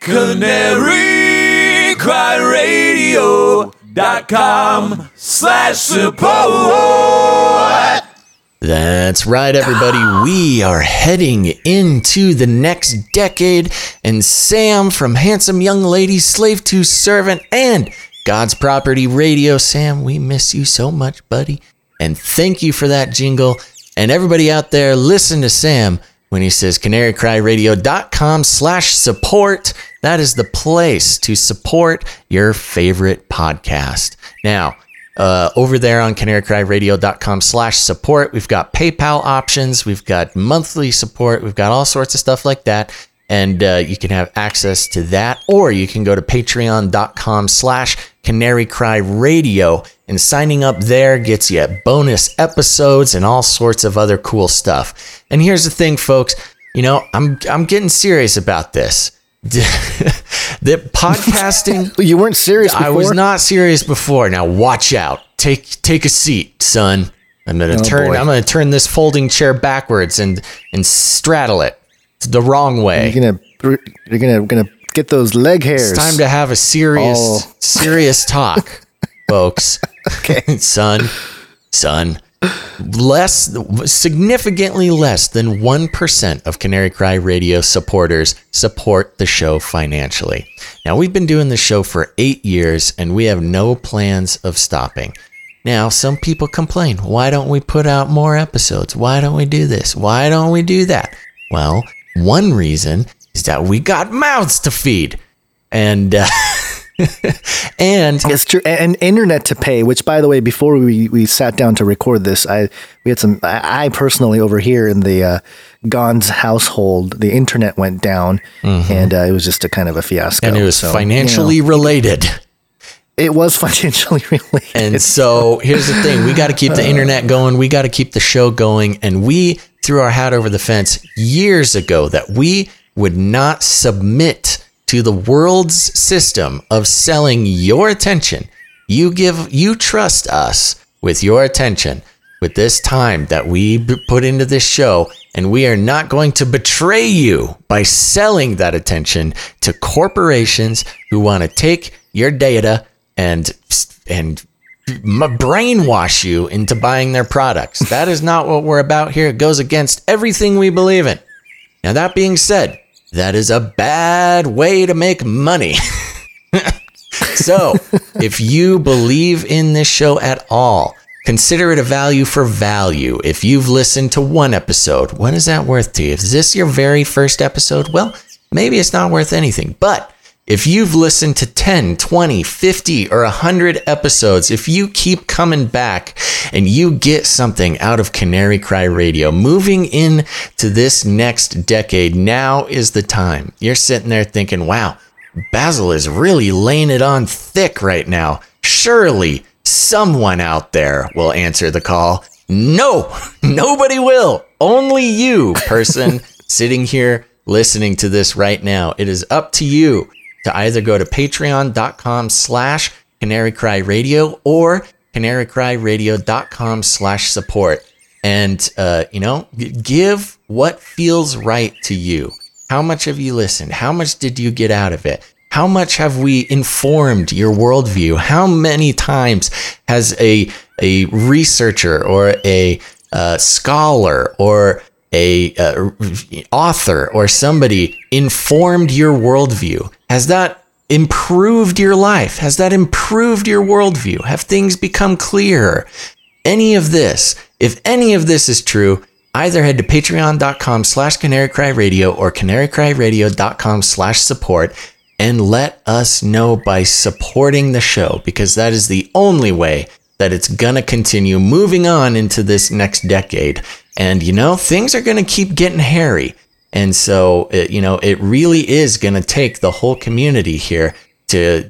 CanaryCryRadio.com/support. That's right, everybody. We are heading into the next decade, and Sam from Handsome Young Ladies, Slave to Servant, and God's Property Radio. Sam, we miss you so much, buddy. And thank you for that jingle. And everybody out there, listen to Sam when he says canarycryradio.com/support. That is the place to support your favorite podcast. Now, over there on canarycryradio.com/support, we've got PayPal options, we've got monthly support, we've got all sorts of stuff like that. And you can have access to that, or you can go to patreon.com/Canary Cry Radio, and signing up there gets you bonus episodes and all sorts of other cool stuff. And here's the thing, folks, you know, I'm getting serious about this. The podcasting. You weren't serious before? I was not serious before. Now watch out. Take a seat, son. I'm gonna turn this folding chair backwards and straddle it the wrong way. You're gonna get those leg hairs. It's time to have a serious talk, folks. Okay, son. Significantly less than 1% of Canary Cry Radio supporters support the show financially. Now, we've been doing this show for 8 years, and we have no plans of stopping. Now, some people complain, why don't we put out more episodes? Why don't we do this? Why don't we do that? Well, one reason is that we got mouths to feed, and and it's true, and internet to pay. Which, by the way, before we sat down to record this, we had some. I personally, over here in the Gonz household, the internet went down, and it was just a kind of a fiasco. And it was financially related. It was financially related. And so here's the thing: we got to keep the internet going. We got to keep the show going, and we threw our hat over the fence years ago that we would not submit to the world's system of selling your attention. You trust us with your attention, with this time that we put into this show, and we are not going to betray you by selling that attention to corporations who want to take your data and brainwash you into buying their products. That is not what we're about here. It goes against everything we believe in. Now, that being said, that is a bad way to make money. So, if you believe in this show at all, consider it a value for value. If you've listened to one episode, what is that worth to you? Is this your very first episode? Well, maybe it's not worth anything, but if you've listened to 10, 20, 50, or 100 episodes, if you keep coming back and you get something out of Canary Cry Radio, moving into this next decade, now is the time. You're sitting there thinking, wow, Basil is really laying it on thick right now. Surely someone out there will answer the call. No, nobody will. Only you, person, sitting here listening to this right now. It is up to you to either go to patreon.com/Canary Cry Radio or canarycryradio.com/support. And, you know, give what feels right to you. How much have you listened? How much did you get out of it? How much have we informed your worldview? How many times has a researcher or a scholar or a author or somebody informed your worldview? Has that improved your life? Has that improved your worldview? Have things become clearer? Any of this, if any of this is true, either head to patreon.com/Canary Cry Radio or canarycryradio.com/support and let us know by supporting the show, because that is the only way that it's going to continue moving on into this next decade. And, you know, things are going to keep getting hairy. And so, you know, it really is going to take the whole community here to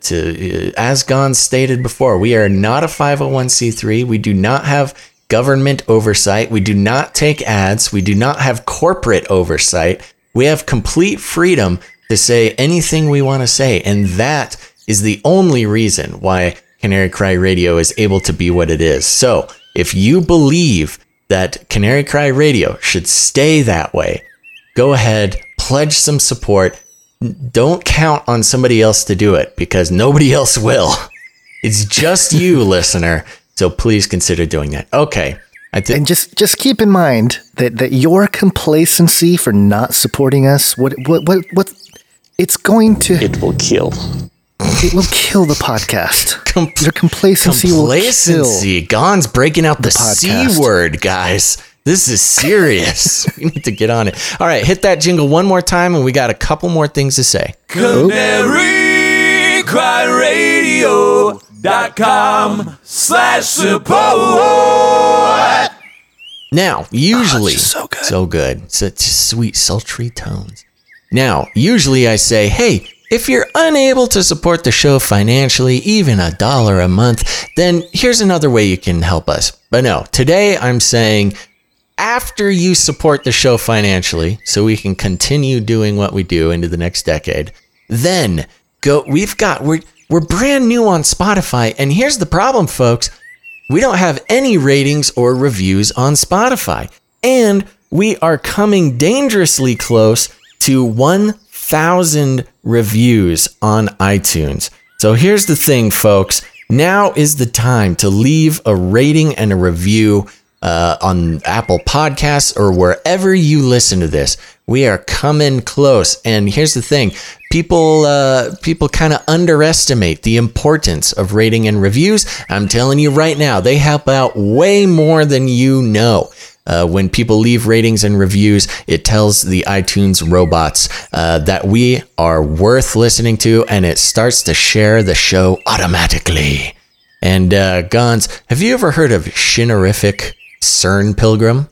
as Gonz stated before, we are not a 501c3. We do not have government oversight. We do not take ads. We do not have corporate oversight. We have complete freedom to say anything we want to say. And that is the only reason why Canary Cry Radio is able to be what it is. So if you believe that Canary Cry Radio should stay that way, go ahead, pledge some support. Don't count on somebody else to do it, because nobody else will. It's just you, listener. So please consider doing that. Okay. And just keep in mind that your complacency for not supporting us, what it's going to... It will kill the podcast. Your complacency will kill. Gon's breaking out the C word, guys. This is serious. We need to get on it. All right, hit that jingle one more time, and we got a couple more things to say. CanaryCryRadio.com/support. Now, usually, so good. So good. Such sweet, sultry tones. Now, usually I say, hey, if you're unable to support the show financially, even $1 a month, then here's another way you can help us. But no, today I'm saying after you support the show financially, so we can continue doing what we do into the next decade, then go, we're brand new on Spotify. And here's the problem, folks. We don't have any ratings or reviews on Spotify. And we are coming dangerously close to 1,000 reviews on iTunes. So here's the thing, folks. Now is the time to leave a rating and a review on Apple Podcasts or wherever you listen to this. We are coming close. And here's the thing. People kind of underestimate the importance of rating and reviews. I'm telling you right now, they help out way more than you know. When people leave ratings and reviews, it tells the iTunes robots that we are worth listening to, and it starts to share the show automatically. And Gons, have you ever heard of Shinerific CERN Pilgrim?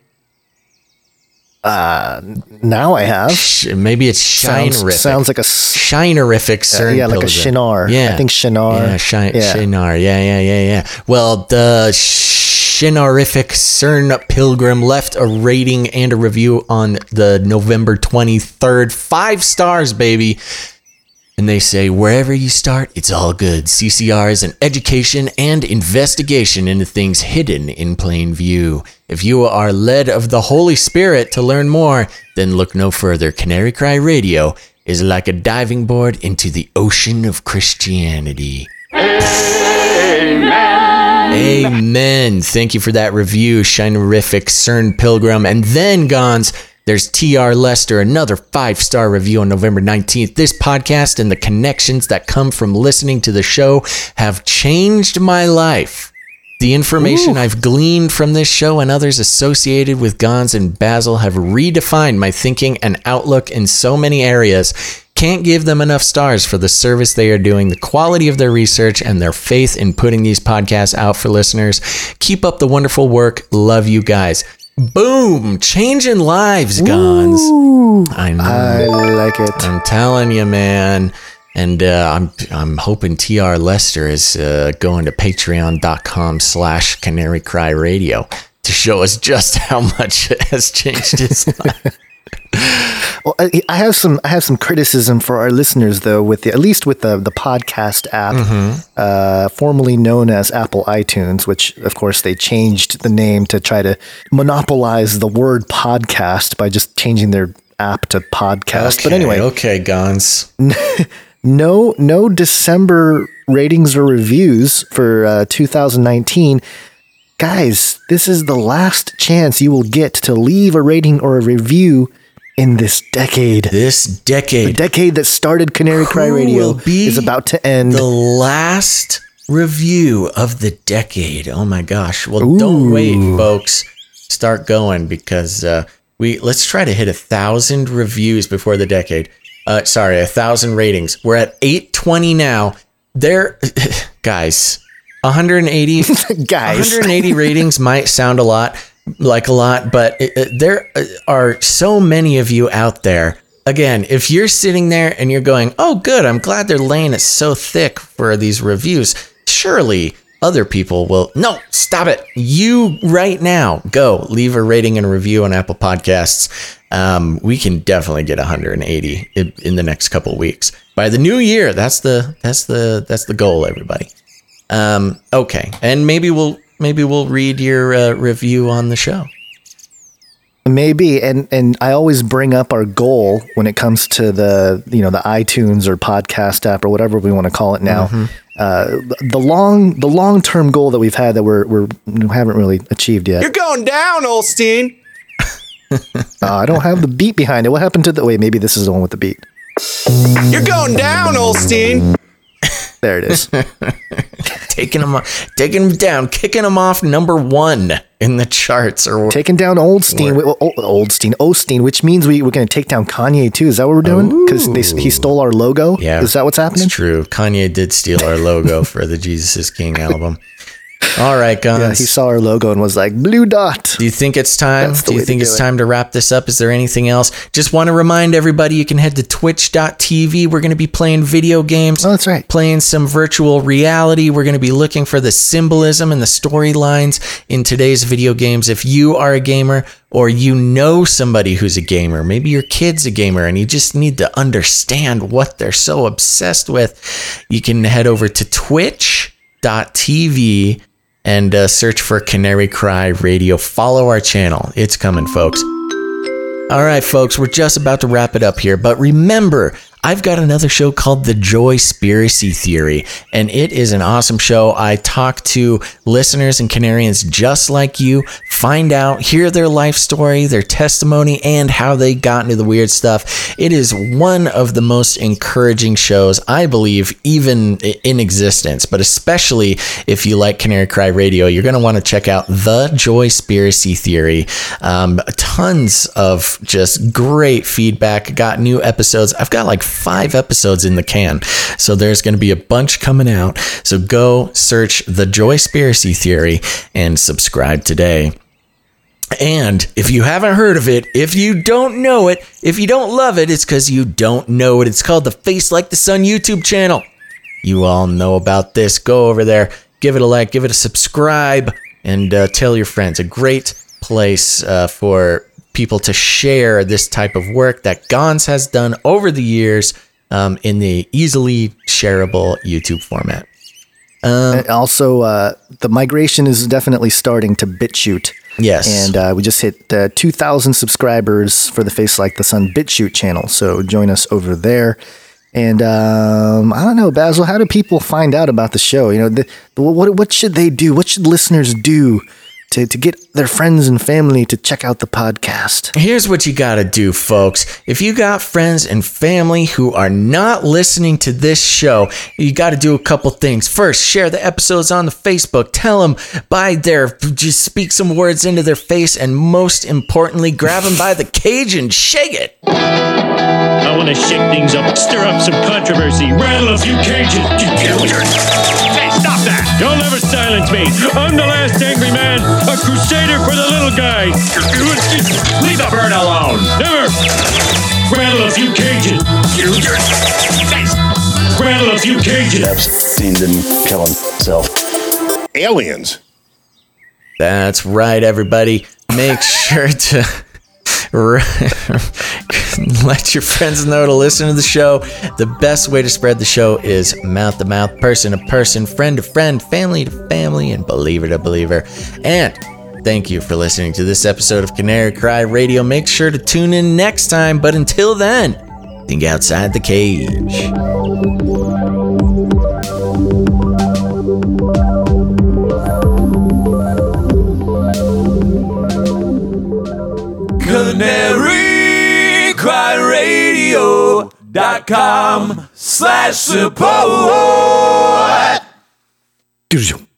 Now I have. Maybe it's Shinerific. Sounds like a Shinerific CERN Pilgrim. Yeah, like a Shinar. Yeah. I think Shinar. Yeah, Shinar. Yeah. Well, the Shinerific CERN Pilgrim left a rating and a review on the November 23rd. 5 stars, baby. And they say, wherever you start, it's all good. CCR is an education and investigation into things hidden in plain view. If you are led of the Holy Spirit to learn more, then look no further. Canary Cry Radio is like a diving board into the ocean of Christianity. Amen. Amen. Thank you for that review, Shinerific CERN Pilgrim. And then, Gons, there's T.R. Lester, another 5-star review on November 19th. This podcast and the connections that come from listening to the show have changed my life. The information I've gleaned from this show and others associated with Gons and Basil have redefined my thinking and outlook in so many areas. Can't give them enough stars for the service they are doing, the quality of their research, and their faith in putting these podcasts out for listeners. Keep up the wonderful work. Love you guys. Boom! Changing lives, Gons. Ooh, I know. I like it. I'm telling you, man. And I'm hoping T.R. Lester is going to patreon.com/Canary Cry Radio to show us just how much it has changed his life. Well, I have some criticism for our listeners, though, with the podcast app, formerly known as Apple iTunes, which, of course, they changed the name to try to monopolize the word podcast by just changing their app to podcast. Okay, but anyway, Gons. No December ratings or reviews for 2019. Guys, this is the last chance you will get to leave a rating or a review in this decade. The decade that started Canary Cry Radio is about to end. The last review of the decade. Oh my gosh. Well, don't wait, folks. Start going, because let's try to hit 1,000 reviews before the decade. 1,000 ratings. We're at 820 now. There, guys. 180 guys. 180 ratings might sound a lot, but there are so many of you out there. Again, if you're sitting there and you're going, oh, good, I'm glad they're laying it so thick for these reviews, surely other people will. No, stop it. You right now, go leave a rating and review on Apple Podcasts. We can definitely get 180 in the next couple of weeks. By the new year, that's the goal, everybody. Okay, and maybe we'll read your review on the show. Maybe, and I always bring up our goal when it comes to the iTunes or podcast app or whatever we want to call it now. The long-term goal that we've had that we haven't really achieved yet. You're going down, Olstein. I don't have the beat behind it. What happened to the? Wait, maybe this is the one with the beat. You're going down, Olstein. There it is. Taking them down, kicking them off number 1 in the charts, or taking down Osteen, which means we're going to take down Kanye too. Is that what we're doing? Because he stole our logo. Yeah, is that what's happening? It's true. Kanye did steal our logo for the Jesus Is King album. All right, Gonzo. Yeah, he saw our logo and was like, blue dot. Do you think it's time? Do you think it's time to wrap this up? Is there anything else? Just want to remind everybody you can head to twitch.tv. We're going to be playing video games. Oh, that's right. Playing some virtual reality. We're going to be looking for the symbolism and the storylines in today's video games. If you are a gamer or you know somebody who's a gamer, maybe your kid's a gamer and you just need to understand what they're so obsessed with, you can head over to twitch.tv and search for Canary Cry Radio. Follow our channel. It's coming, folks. All right, folks, we're just about to wrap it up here, but remember, I've got another show called The Joy Spiracy Theory, and it is an awesome show. I talk to listeners and Canarians just like you, find out, hear their life story, their testimony, and how they got into the weird stuff. It is one of the most encouraging shows, I believe, even in existence, but especially if you like Canary Cry Radio, you're going to want to check out The Joy Spiracy Theory. Tons of just great feedback. Got new episodes. I've got like 5 episodes in the can, so there's going to be a bunch coming out. So go search The Joy Spiracy Theory and subscribe today. And if you haven't heard of it, if you don't know it, if you don't love it, it's because you don't know it. It's called the Face Like the Sun YouTube channel. You all know about this. Go over there, give it a like, give it a subscribe, and tell your friends. A great place for people to share this type of work that Gonz has done over the years in the easily shareable YouTube format. Also, the migration is definitely starting to BitChute. Yes. And we just hit 2,000 subscribers for the Face Like the Sun BitChute channel. So join us over there. And I don't know, Basil, how do people find out about the show? You know, what should they do? What should listeners do to get their friends and family to check out the podcast? Here's what you got to do, folks. If you got friends and family who are not listening to this show, you got to do a couple things. First, share the episodes on the Facebook. Tell them by their, just speak some words into their face. And most importantly, grab them by the cage and shake it. I want to shake things up, stir up some controversy, rattle a few cages. Hey, stop that. Don't ever silence me. I'm the last angry man, a crusader for the little guy. Leave the bird alone. Never. Rattle a few cages. Rattle a few cages. Epstein didn't kill himself. Aliens. That's right, everybody. Make sure to let your friends know to listen to the show. The best way to spread the show is mouth to mouth, person to person, friend to friend, family to family, and believer to believer. And thank you for listening to this episode of Canary Cry Radio. Make sure to tune in next time, but until then, think outside the cage. CanaryCryRadio.com/support